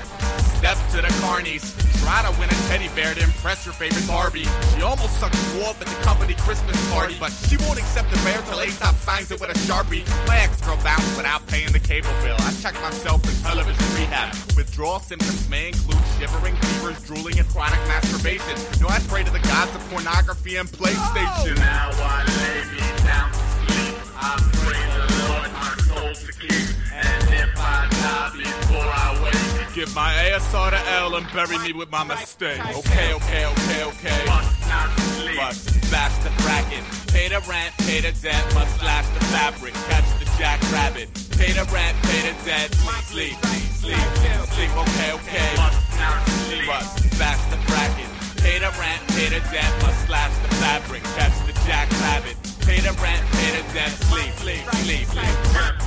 Step to the carnies. Try to win a teddy bear to impress your favorite Barbie. She almost sucked you off at the company Christmas party, but she won't accept the bear till Aesop signs it with a Sharpie. My ex-girl bounced without paying the cable bill. I checked myself in television rehab. Withdrawal symptoms may include shivering, fevers, drooling, and chronic masturbation. No, I pray to the gods of pornography and PlayStation. Oh. Now I lay me down to sleep. I pray the Lord my soul to keep. And if I die before I wake, give my A S R to L and bury me with my mistake. Okay, okay, okay, okay. Must not sleep. Must slash the bracket. Pay the rent, pay the debt. Must slash the fabric. Catch the jackrabbit. Pay the rent, pay the debt. Sleep, sleep, sleep, sleep. Okay, okay. Must not sleep. Must slash the bracket. Pay the rent, pay the debt. Must slash the fabric. Catch the jackrabbit. Pay the rent, pay the debt. Sleep, sleep, sleep, sleep.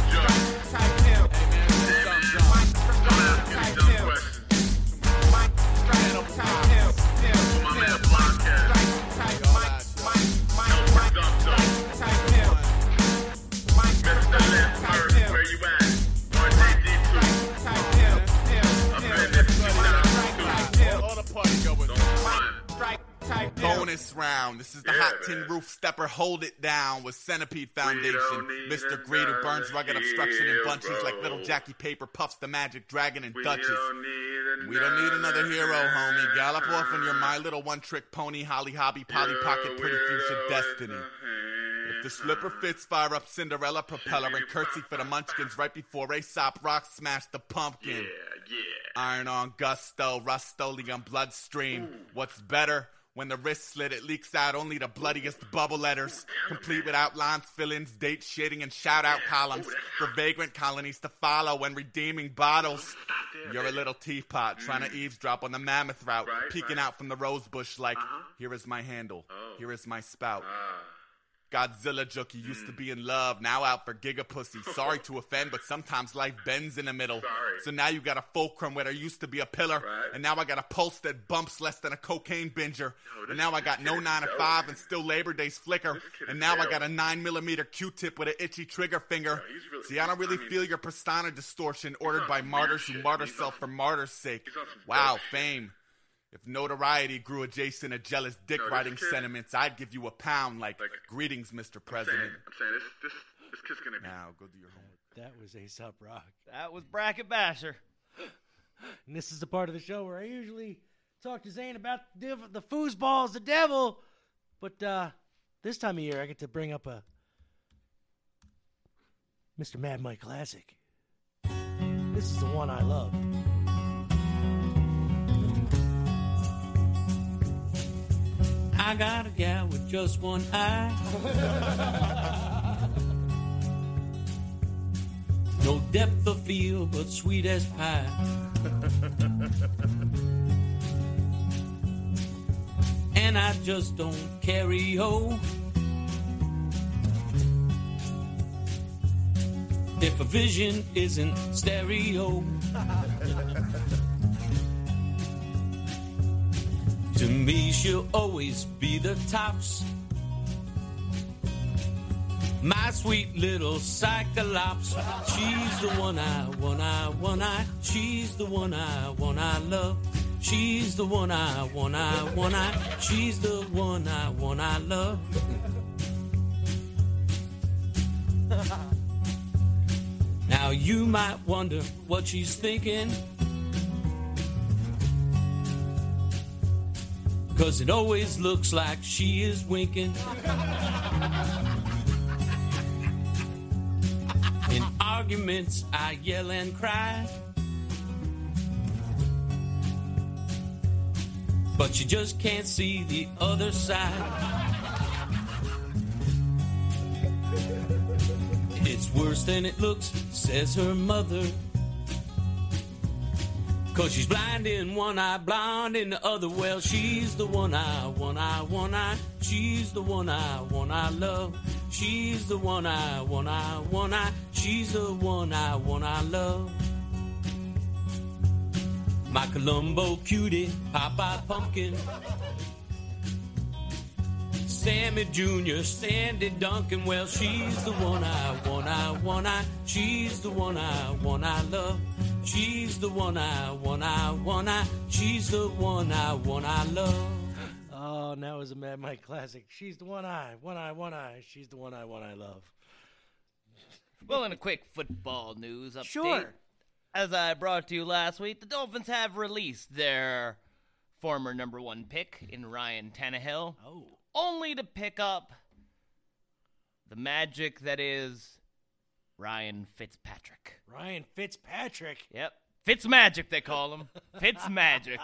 Bonus round. This is the yeah, hot tin man. Roof stepper. Hold it down with Centipede Foundation. Mister Greed who burns rugged obstruction in bunches, bro. Like little Jackie Paper Puffs, the Magic Dragon, and we Duchess. Don't we don't need another hero, homie. Gallop off on your My Little One Trick Pony, Holly Hobby, Polly Pocket, Pretty Future Destiny. If the slipper fits, fire up Cinderella propeller and curtsy for the munchkins right before Aesop Rock smash the pumpkin. Yeah, yeah. Iron on gusto, rusto, leon bloodstream. Ooh. What's better? When the wrist slit, it leaks out only the bloodiest bubble letters. Complete with outlines, fill-ins, date shading, and shout-out columns. For vagrant colonies to follow and redeeming bottles. You're a little teapot trying to eavesdrop on the mammoth route. Peeking out from the rose bush like, here is my handle, here is my spout. Godzilla Jookie used to be in love, now out for gigapussy. Sorry to offend, but sometimes life bends in the middle. Sorry. So now you got a fulcrum where there used to be a pillar, right. And now I got a pulse that bumps less than a cocaine binger. No, and now I got no nine to five and still Labor Day's flicker. And now I got a nine millimeter Q-tip with an itchy trigger finger. No, really, See, I don't really I mean, feel your persona distortion ordered by martyrs who martyr self for martyr's sake. Wow, fame. If notoriety grew adjacent to jealous dick-riding no, sentiments, I'd give you a pound like, like greetings, Mister President. I'm saying, I'm saying this, this, this kid's going to be... Now, go do your homework. That was Aesop Rock. That was Bracket Basher. And this is the part of the show where I usually talk to Zane about the, the foosball's the devil. But uh, this time of year, I get to bring up a Mister Mad Mike Classic. This is the one I love. I got a gal with just one eye. No depth of field, but sweet as pie. And I just don't carry ho. If a vision isn't stereo. To me, she'll always be the tops. My sweet little Cyclops. She's the one I, one I, one I. She's the one I, one I love. She's the one I, one I, one I. She's the one I, one I love. Now you might wonder what she's thinking, 'cause it always looks like she is winking. In arguments I yell and cry, but you just can't see the other side. It's worse than it looks, says her mother, 'cause she's blind in one eye, blind in the other. Well, she's the one I, one eye, one eye. She's the one I, one I love. She's the one I, one eye, one eye. She's the one I, one I love. My Columbo cutie, Popeye Pumpkin, Sammy Junior, Sandy Duncan. Well, she's the one I, one I, one I. She's the one I, one I love. She's the one I, one I, one I. She's the one I, one I love. Oh, now is a Mad Mike classic. She's the one I, one I, one I. She's the one I, one I love. Well, in a quick football news update. Sure. As I brought to you last week, the Dolphins have released their former number one pick in Ryan Tannehill. Oh. Only to pick up the magic that is Ryan Fitzpatrick. Ryan Fitzpatrick? Yep. Fitzmagic, they call him. Fitzmagic.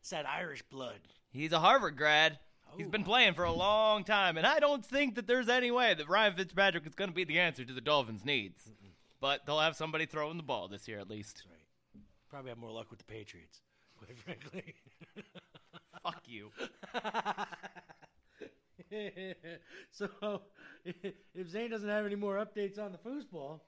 It's that Irish blood. He's a Harvard grad. Oh. He's been playing for a long time, and I don't think that there's any way that Ryan Fitzpatrick is going to be the answer to the Dolphins' needs. Mm-mm. But they'll have somebody throwing the ball this year at least. That's right. Probably have more luck with the Patriots, quite frankly. Fuck you. So, if Zane doesn't have any more updates on the foosball,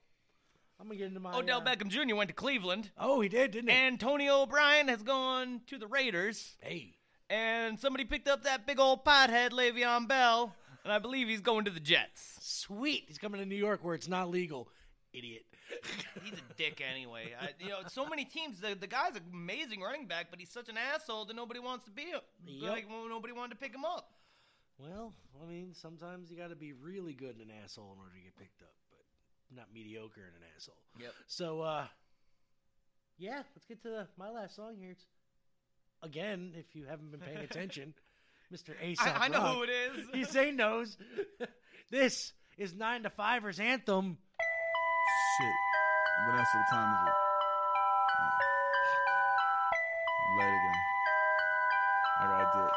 I'm going to get into my... Odell uh, Beckham Junior went to Cleveland. Oh, he did, didn't he? Antonio Bryan has gone to the Raiders. Hey. And somebody picked up that big old pothead, Le'Veon Bell, and I believe he's going to the Jets. Sweet. He's coming to New York where it's not legal. Idiot. He's a dick anyway. I, you know, so many teams, the, the guy's an amazing running back, but he's such an asshole that nobody wants to be him. Yep. Like, well, nobody wanted to pick him up. Well, I mean, sometimes you got to be really good and an asshole in order to get picked up, but not mediocre and an asshole. Yep. So, uh, yeah, let's get to the, my last song here. It's, again, if you haven't been paying attention, Mister Aesop Rock. I, I know who it is. He say knows. This is Nine to Fiver's anthem. Shit. What else of the time is it? I'm late again. I gotta do it.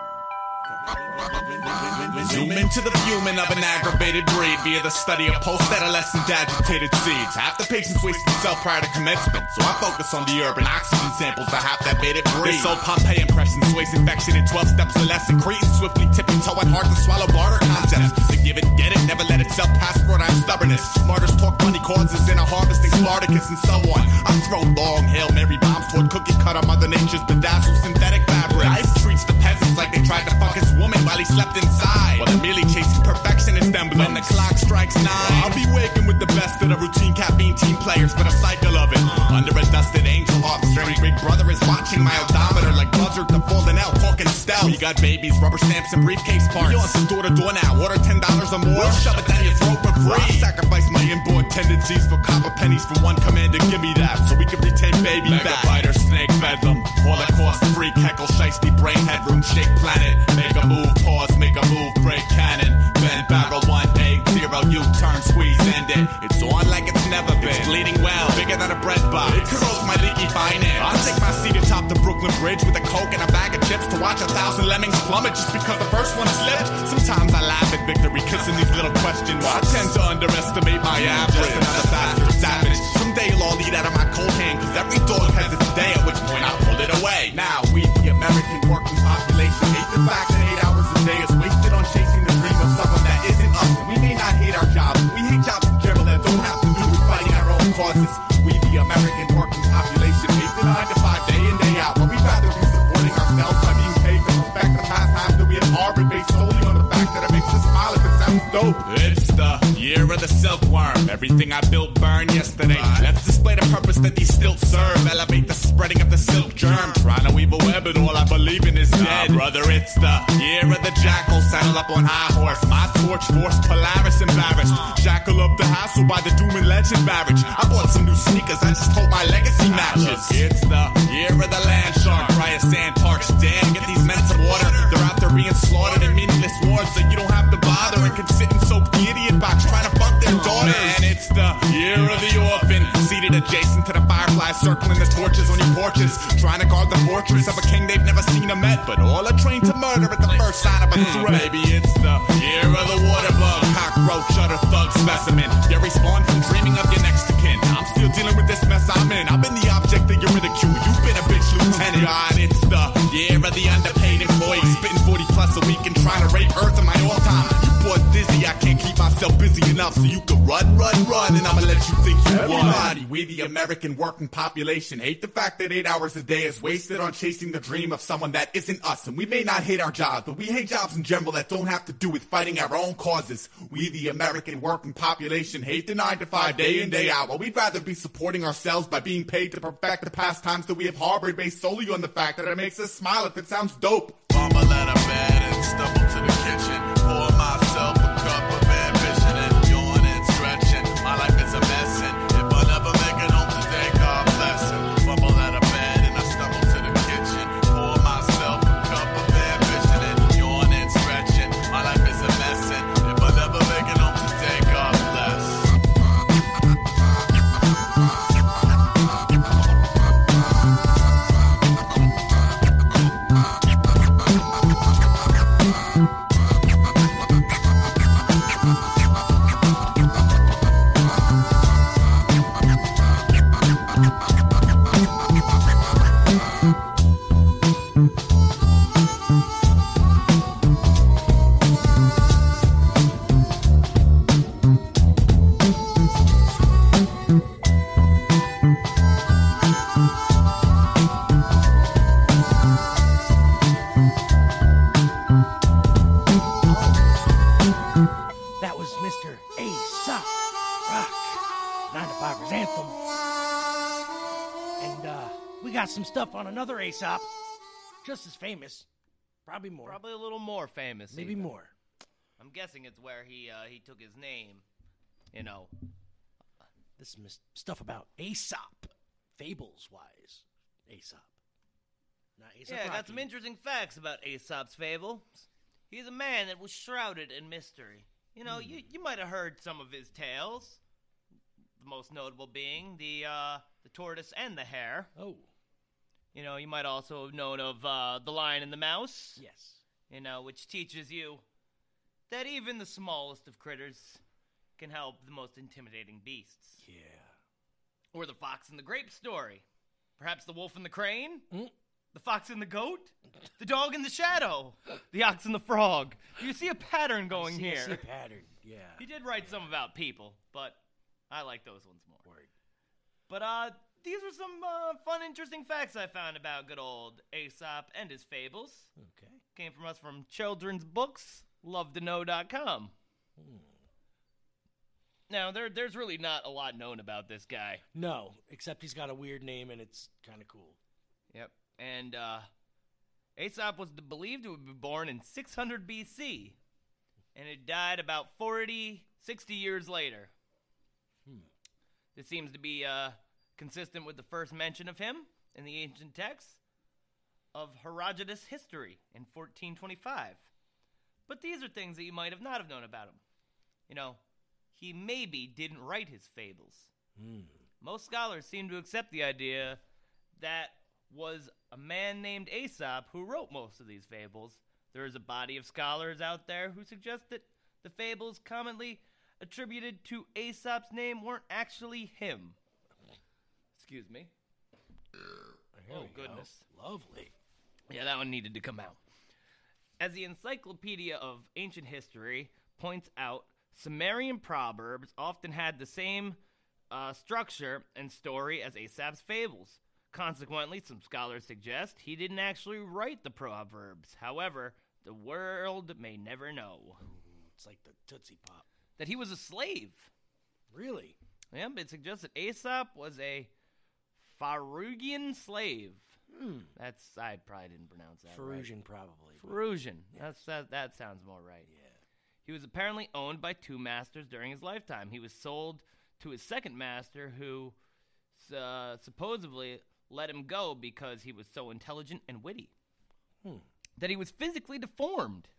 Zoom into the fuming of an aggravated breed via the study of post-adolescent agitated seeds. Half the patients wasted self prior to commencement, so I focus on the urban oxygen samples, the half that made it breathe. This old Pompeii impression sways infection in twelve steps or less, increasing swiftly tiptoe and hard to swallow barter concepts. To give it, get it, never let itself pass on stubbornness. Smartest talk money causes in a harvesting Spartacus and so on. I throw long Hail Mary bombs toward cookie cutter Mother Nature's bedazzled synthetic fabric. Life treats the peasants like they tried to fuck his woman while he slept inside, while they're merely chasing perfection and emblem. When the clock strikes nine, I'll be waking with the best of the routine caffeine team players, but a cycle of it. Under a dusted angel heart string, Big Brother is watching my odometer like Buzzard the fallen out, talking stealth. We got babies, rubber stamps, and briefcase parts. You want some door to door now? Order ten dollars or more. We'll shove it down your throat for free. I sacrifice my inborn tendencies for copper pennies for one commander. Give me that, so we can retain baby back. Megabyte or snake bedlam, Holocaust freak, heckle, shiesty brain, headroom shake planet. Make a move, pause, make a move, break cannon, bend barrel one egg zero, U-turn, squeeze, end it. It's on like it's never been. It's bleeding well, bigger than a bread box. It corrodes my leaky finance. I'll take my seat atop the Brooklyn Bridge with a Coke and a bag of chips to watch a thousand lemmings plummet just because the first one slipped. Sometimes I laugh at victory, kissing these little question marks. I tend to underestimate my average. Just another bastard savage. Someday you'll all eat out of my cold hand, 'cause every dog has its day, at which point I'll pull it away. Now we, the American working population, hate the fact that eight hours a day is wasted on chasing the dream of someone that isn't us. We may not hate our jobs, we hate jobs in general that don't have to do with fighting our own causes. We, the American working population, hate the nine to five day in, day out, but we'd rather be supporting ourselves by being paid to respect the silkworm. Everything I built burned yesterday. Let's display the purpose that these still serve. Elevate the spreading of the silk germ. Trying to weave a web and all I believe in is dead. Brother, it's the year of the jackal. Saddle up on high horse. My torch forced Polaris embarrassed. Jackal up the hassle by the doom and legend marriage. I bought some new sneakers. I just hope my legacy matches. It's the year of the land shark. Riot sand parks. Damn, get these men some water. They're out there being slaughtered in meaningless wars. So you don't have to bother and can sit and soak the idiot box trying to fuck their daughters. Man, it's the year of the orphan. Seated adjacent to the fireflies, circling the torches on your porches. Trying to guard the fortress of a king they've never seen or met. But all are trained to murder at the first sign of a threat. Maybe it's the year of the water bug. Cockroach, shutter, thug, specimen. You respawn from dreaming of your next to kin. I'm still dealing with this mess I'm in. I've been the object of your ridicule. You've been a bitch, Lieutenant. God, it's the year of the underpaid employee. Spitting forty plus a week and trying to rape Earth in my all time. You bought dizzy, I can't keep myself busy enough. So you can run, run, run, and I'ma let you think you won. Everybody, we the American working population hate the fact that eight hours a day is wasted on chasing the dream of someone that isn't us. And we may not hate our jobs, but we hate jobs in general that don't have to do with fighting our own causes. We the American working population hate the nine to five day in, day out. Well, we'd rather be supporting ourselves by being paid to perfect the pastimes that we have harbored based solely on the fact that it makes us smile if it sounds dope. Mama let her bed and stumble to the kitchen. Pour myself a cup of ambition and yawn and stretching. My life is a mess and if I never make it home today, God bless it. Fumble out of bed and I stumble to the kitchen. Pour myself a cup of ambition and yawn and stretching. My life is a mess and if I never make it home today, God bless. Some stuff on another Aesop, just as famous, probably more. Probably a little more famous. Maybe even. More. I'm guessing it's where he uh, he took his name, you know. This is stuff about Aesop, fables-wise. Aesop. Not Aesop yeah, Rocky. Got some interesting facts about Aesop's fable. He's a man that was shrouded in mystery. You know, mm. you, you might have heard some of his tales, the most notable being the uh, the tortoise and the hare. Oh. You know, you might also have known of uh, The Lion and the Mouse. Yes. You know, which teaches you that even the smallest of critters can help the most intimidating beasts. Yeah. Or The Fox and the Grape story. Perhaps The Wolf and the Crane. Mm. The Fox and the Goat. The Dog and the Shadow. The Ox and the Frog. You see a pattern going I see, here. I see a pattern, yeah. He did write yeah. some about people, but I like those ones more. Word. But, uh... these were some uh, fun, interesting facts I found about good old Aesop and his fables. Okay. Came from us from Children's Books, love to know dot com. Hmm. Now, there, there's really not a lot known about this guy. No, except he's got a weird name and it's kind of cool. Yep. And uh, Aesop was believed to have been born in six hundred B C, and it died about forty, sixty years later. Hmm. This seems to be... Uh, consistent with the first mention of him in the ancient text of Herodotus' history in fourteen twenty-five. But these are things that you might have not have known about him. You know, he maybe didn't write his fables. Mm. Most scholars seem to accept the idea that was a man named Aesop who wrote most of these fables. There is a body of scholars out there who suggest that the fables commonly attributed to Aesop's name weren't actually him. Excuse me. Oh, goodness. Go. Lovely. Yeah, that one needed to come out. As the Encyclopedia of Ancient History points out, Sumerian proverbs often had the same uh, structure and story as Aesop's fables. Consequently, some scholars suggest he didn't actually write the proverbs. However, the world may never know. It's like the Tootsie Pop. That he was a slave. Really? Yep, it suggests that Aesop was a Pharugian slave. Mm. That's I probably didn't pronounce that Pharugian, right. probably. Pharugian. Yeah. That's, that, that sounds more right. Yeah. He was apparently owned by two masters during his lifetime. He was sold to his second master who uh, supposedly let him go because he was so intelligent and witty. Hmm. That he was physically deformed.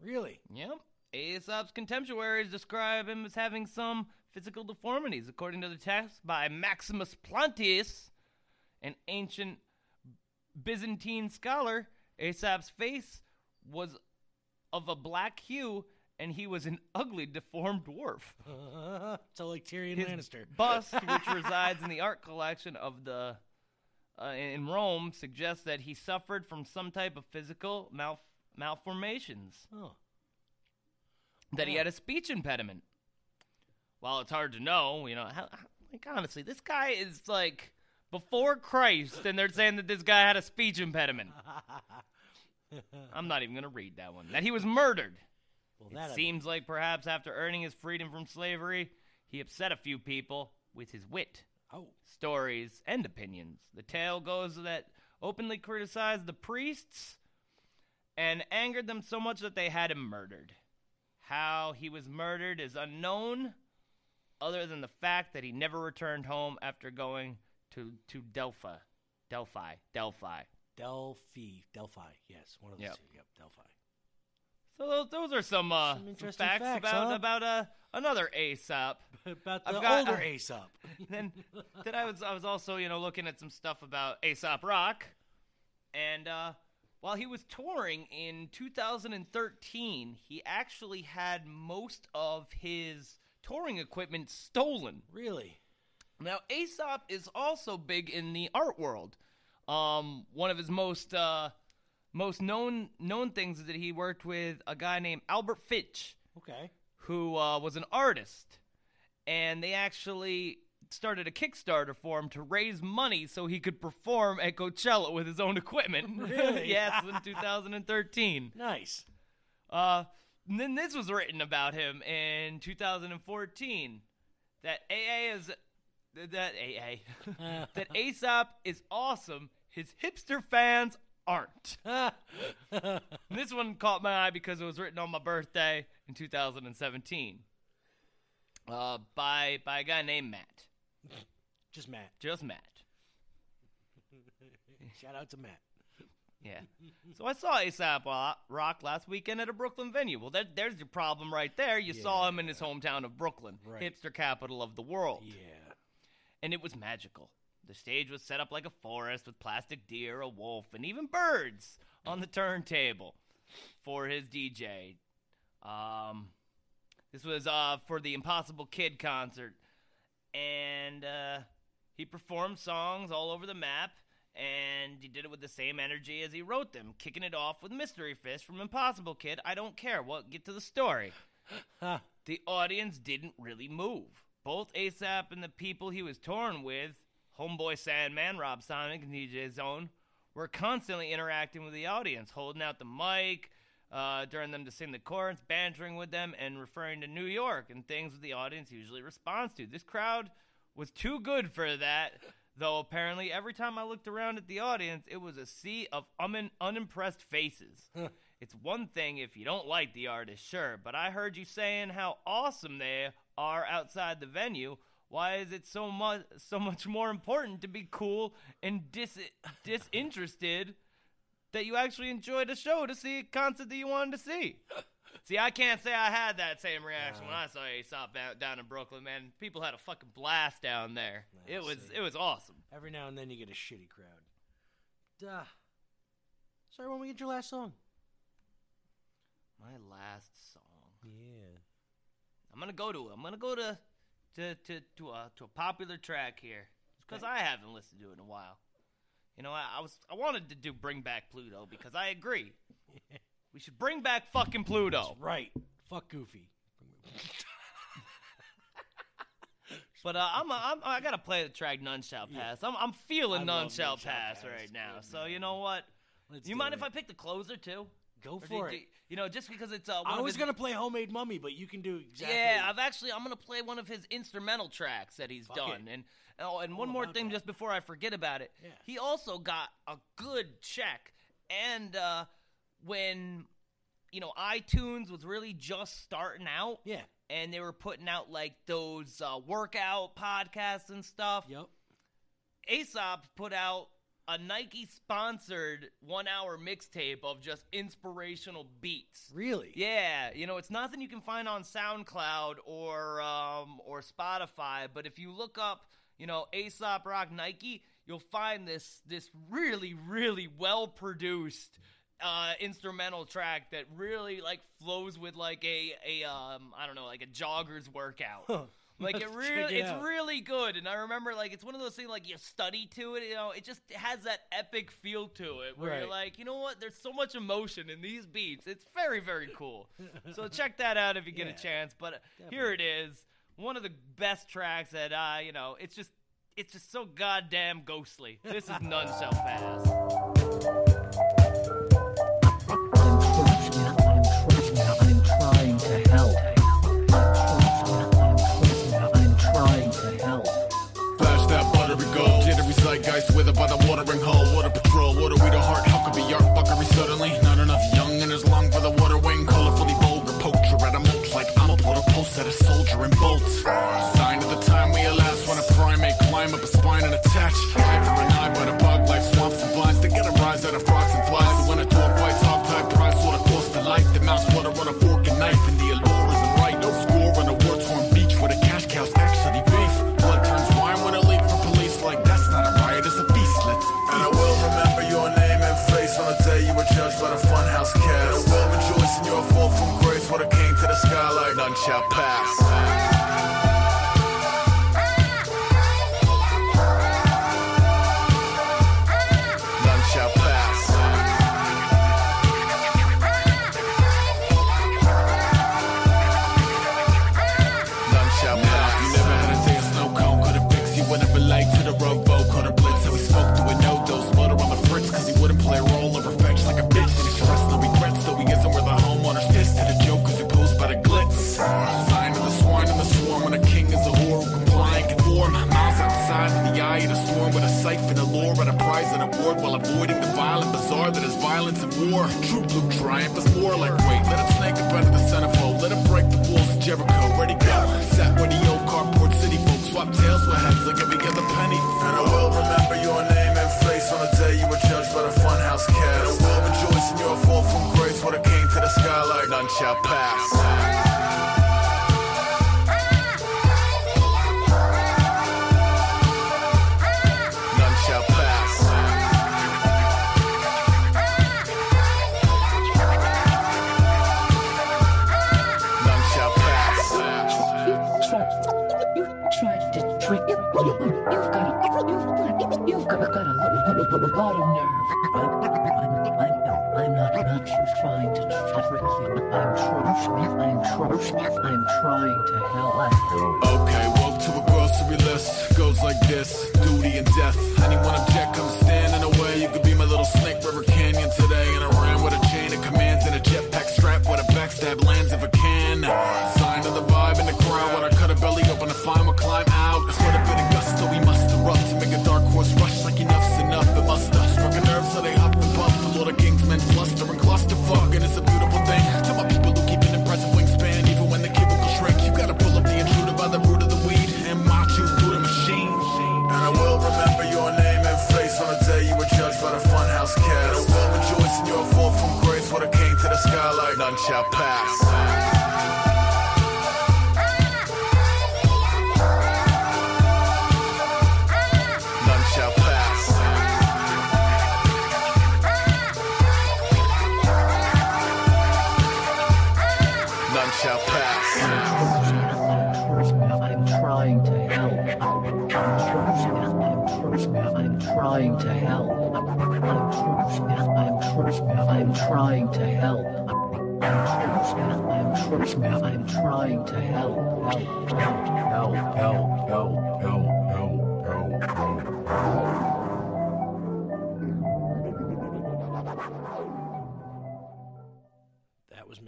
Really? Yep. Aesop's contemporaries describe him as having some physical deformities, according to the text by Maximus Plantius, an ancient Byzantine scholar. Aesop's face was of a black hue, and he was an ugly, deformed dwarf. Uh, so like Tyrion His Lannister. Bust, which resides in the art collection of the uh, in Rome, suggests that he suffered from some type of physical mal- malformations. Oh. That he had a speech impediment. While it's hard to know, you know, how, like honestly, this guy is like before Christ, and they're saying that this guy had a speech impediment. I'm not even going to read that one. That he was murdered. Well, that it seems like perhaps after earning his freedom from slavery, he upset a few people with his wit, oh. stories, and opinions. The tale goes that openly criticized the priests and angered them so much that they had him murdered. How he was murdered is unknown, other than the fact that he never returned home after going to, to Delphi. Delphi. Delphi. Delphi. Delphi, yes. One of those yep. two. Yep, Delphi. So those, those are some, uh, some, interesting some facts, facts about, huh? about uh, another Aesop. about the got, older uh, Aesop. then then I was I was also, you know, looking at some stuff about Aesop Rock. And uh while he was touring in two thousand thirteen, he actually had most of his touring equipment stolen. Really? Now, Aesop is also big in the art world. Um, one of his most uh, most known known things is that he worked with a guy named Albert Fitch, okay, who uh, was an artist, and they actually started a Kickstarter for him to raise money so he could perform at Coachella with his own equipment. Really? Yes, in two thousand thirteen. Nice. Uh, and then this was written about him in two thousand fourteen that A A is that A A that Aesop is awesome. His hipster fans aren't. This one caught my eye because it was written on my birthday in two thousand seventeen. Uh, by by a guy named Matt. Just Matt. Just Matt. Shout out to Matt. Yeah. So I saw Aesop Rock last weekend at a Brooklyn venue. Well, that, there's your problem right there. You yeah. saw him in his hometown of Brooklyn, right. hipster capital of the world. Yeah. And it was magical. The stage was set up like a forest with plastic deer, a wolf, and even birds on the turntable for his D J. Um, this was uh, for the Impossible Kid concert. And uh, he performed songs all over the map, and he did it with the same energy as he wrote them, kicking it off with Mystery Fist from Impossible Kid. I don't care. Well, get to the story. Huh. The audience didn't really move. Both Aesop and the people he was touring with, Homeboy Sandman, Rob Sonic, and D J Zone, were constantly interacting with the audience, holding out the mic, uh, during them to sing the chorus, bantering with them, and referring to New York and things that the audience usually responds to. This crowd was too good for that, though apparently every time I looked around at the audience, it was a sea of un- unimpressed faces. Huh. It's one thing if you don't like the artist, sure, but I heard you saying how awesome they are outside the venue. Why is it so much so much more important to be cool and dis- disinterested that you actually enjoyed a show to see a concert that you wanted to see? See, I can't say I had that same reaction uh, when I saw Aesop down in Brooklyn, man. People had a fucking blast down there. I it was see. It was awesome. Every now and then you get a shitty crowd. Duh. Sorry, when we get your last song? My last song. Yeah. I'm going to go to I'm going to go to to to to a, to a popular track here because okay. I haven't listened to it in a while. You know, I, I was I wanted to do Bring Back Pluto because I agree. Yeah. We should bring back fucking Pluto. That's right. Fuck Goofy. But uh, I'm, a, I'm I gotta play the track None Shall Pass. Yeah. I'm I'm feeling None Shall, None Shall Pass, Pass right now. So you know what? Let's you mind it. If I pick the closer too? Go or for did, it. You know, just because it's uh, one I was his... gonna play Homemade Mummy, but you can do exactly. Yeah, I've actually I'm gonna play one of his instrumental tracks that he's Fuck done, it. and oh, and All one more thing that. just before I forget about it, yeah. he also got a good check. And uh, when you know iTunes was really just starting out, yeah, and they were putting out like those uh, workout podcasts and stuff. Yep. Aesop put out a Nike-sponsored one-hour mixtape of just inspirational beats. Really? Yeah. You know, it's nothing you can find on SoundCloud or um, or Spotify, but if you look up, you know, Aesop Rock Nike, you'll find this this really, really well-produced uh, instrumental track that really, like, flows with, like, a, a um, I don't know, like a jogger's workout. Huh. Like, Let's it really, it it's out. really good, and I remember, like, it's one of those things, like, you study to it, you know, it just has that epic feel to it, where right. you're like, you know what, there's so much emotion in these beats, it's very, very cool. So check that out if you get yeah, a chance, but definitely. Here it is, one of the best tracks that, uh, you know, it's just, it's just so goddamn ghostly. This is None Shall Pass. I'm trying to help. Zeitgeist withered by the watering hole. Water patrol, water with a heart. How could be art fuckery suddenly? Not enough young and as long for the water wing. Colorfully boulder, poacher at a mulch like I'm a water pulse at a soldier in bolts. Sign of the time we alas when a primate climb up a spine and attach. Eye for an eye, but a bug like swamps and blinds. They get a rise out of frogs and flies. So when a dwarf bites off type prize, sort of course the life. The mouse water on a fork and knife. And the allure isn't right. No score on a war-torn beach where the cash cows actually beef. Blood turns wine when it leaks. And I will remember your name and face on the day you were judged by the funhouse cast. And I will rejoice in your fall from grace when it came to the sky like none shall pass.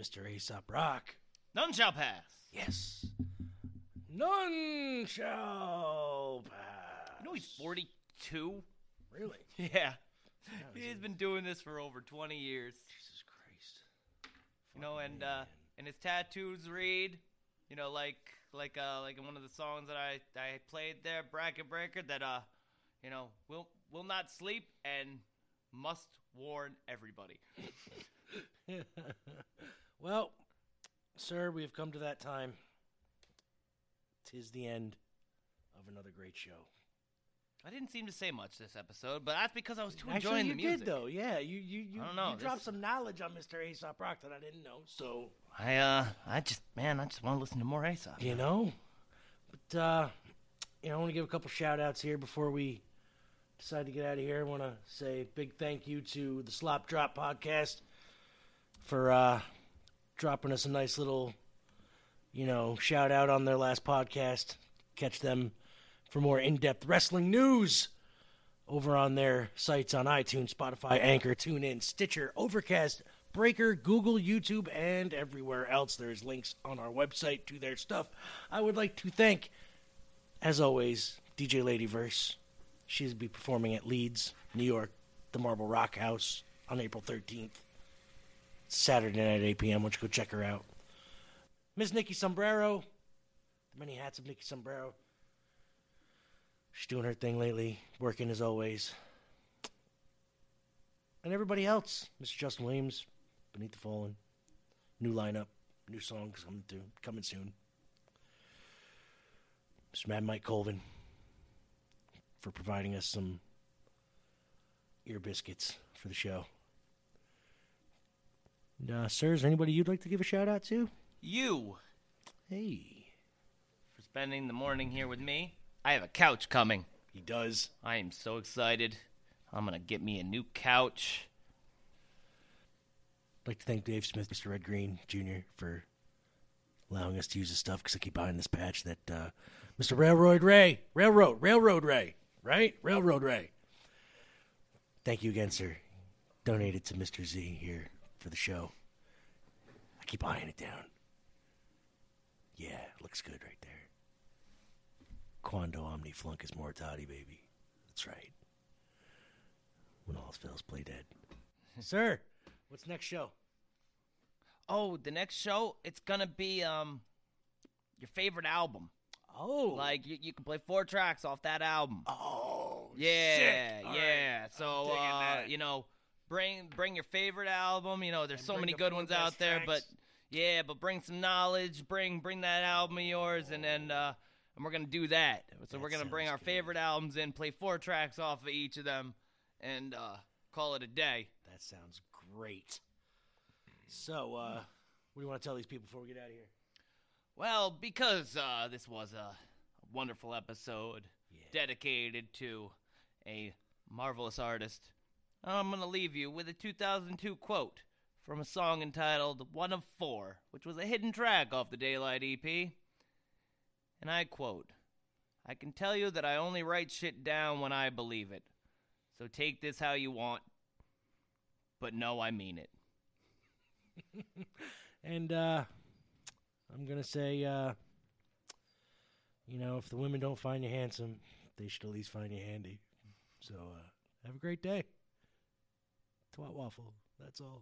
Mister Aesop Rock. None shall pass. Yes. None shall pass. You know he's forty-two? Really? Yeah. He's been doing this for over twenty years. Jesus Christ. You know, and uh, and his tattoos read, you know, like like uh, like in one of the songs that I, I played there, Bracket Breaker, that uh, you know, will will not sleep and must warn everybody. Well, sir, we have come to that time. 'Tis the end of another great show. I didn't seem to say much this episode, but that's because I was too enjoying Actually, the music. You did, though. Yeah, you you you, I don't know, you dropped this... some knowledge on Mister Aesop Rock that I didn't know. So I uh I just man I just want to listen to more Aesop. You know, but uh, you know I want to give a couple shout outs here before we decide to get out of here. I want to say a big thank you to the Slop Drop Podcast for uh, dropping us a nice little you know shout out on their last podcast. Catch them. For more in-depth wrestling news over on their sites on iTunes, Spotify, Anchor, TuneIn, Stitcher, Overcast, Breaker, Google, YouTube, and everywhere else. There's links on our website to their stuff. I would like to thank, as always, D J Ladyverse. She'll be performing at Leeds, New York, the Marble Rock House on April thirteenth. Saturday night at eight p.m. Why don't you go check her out. Miss Nikki Sombrero. The many hats of Nikki Sombrero. She's doing her thing lately, working as always. And everybody else, Mister Justin Williams, Beneath the Fallen. New lineup, new songs coming, through, coming soon. Mister Mad Mike Colvin for providing us some ear biscuits for the show. And, uh, sir, is there anybody you'd like to give a shout out to? You. Hey. For spending the morning here with me. I have a couch coming. He does. I am so excited. I'm going to get me a new couch. I'd like to thank Dave Smith, Mister Red Green Junior for allowing us to use his stuff because I keep buying this patch that uh, Mister Railroad Ray, Railroad, Railroad Ray, right? Railroad Ray. Thank you again, sir. Donated to Mister Z here for the show. I keep eyeing it down. Yeah, looks good right there. Quando omni flunkus mortati, baby. That's right. When all fails, play dead. Sir, what's next show? Oh, the next show, it's gonna be um your favorite album. Oh, like you, you can play four tracks off that album. Oh, yeah, sick. Yeah. Right. So uh, you know, bring bring your favorite album. You know, there's and so many good ones out there, tracks. But yeah, but bring some knowledge. Bring bring that album of yours, oh. and then. Uh, And we're going to do that. So that we're going to bring our good. favorite albums in, play four tracks off of each of them, and uh, call it a day. That sounds great. So uh, what do you want to tell these people before we get out of here? Well, because uh, this was a wonderful episode yeah. dedicated to a marvelous artist, I'm going to leave you with a two thousand two quote from a song entitled One of Four, which was a hidden track off the Daylight E P. And I quote, I can tell you that I only write shit down when I believe it. So take this how you want. But no, I mean it. And uh, I'm going to say, uh, you know, if the women don't find you handsome, they should at least find you handy. So uh, have a great day. Twat waffle. That's all.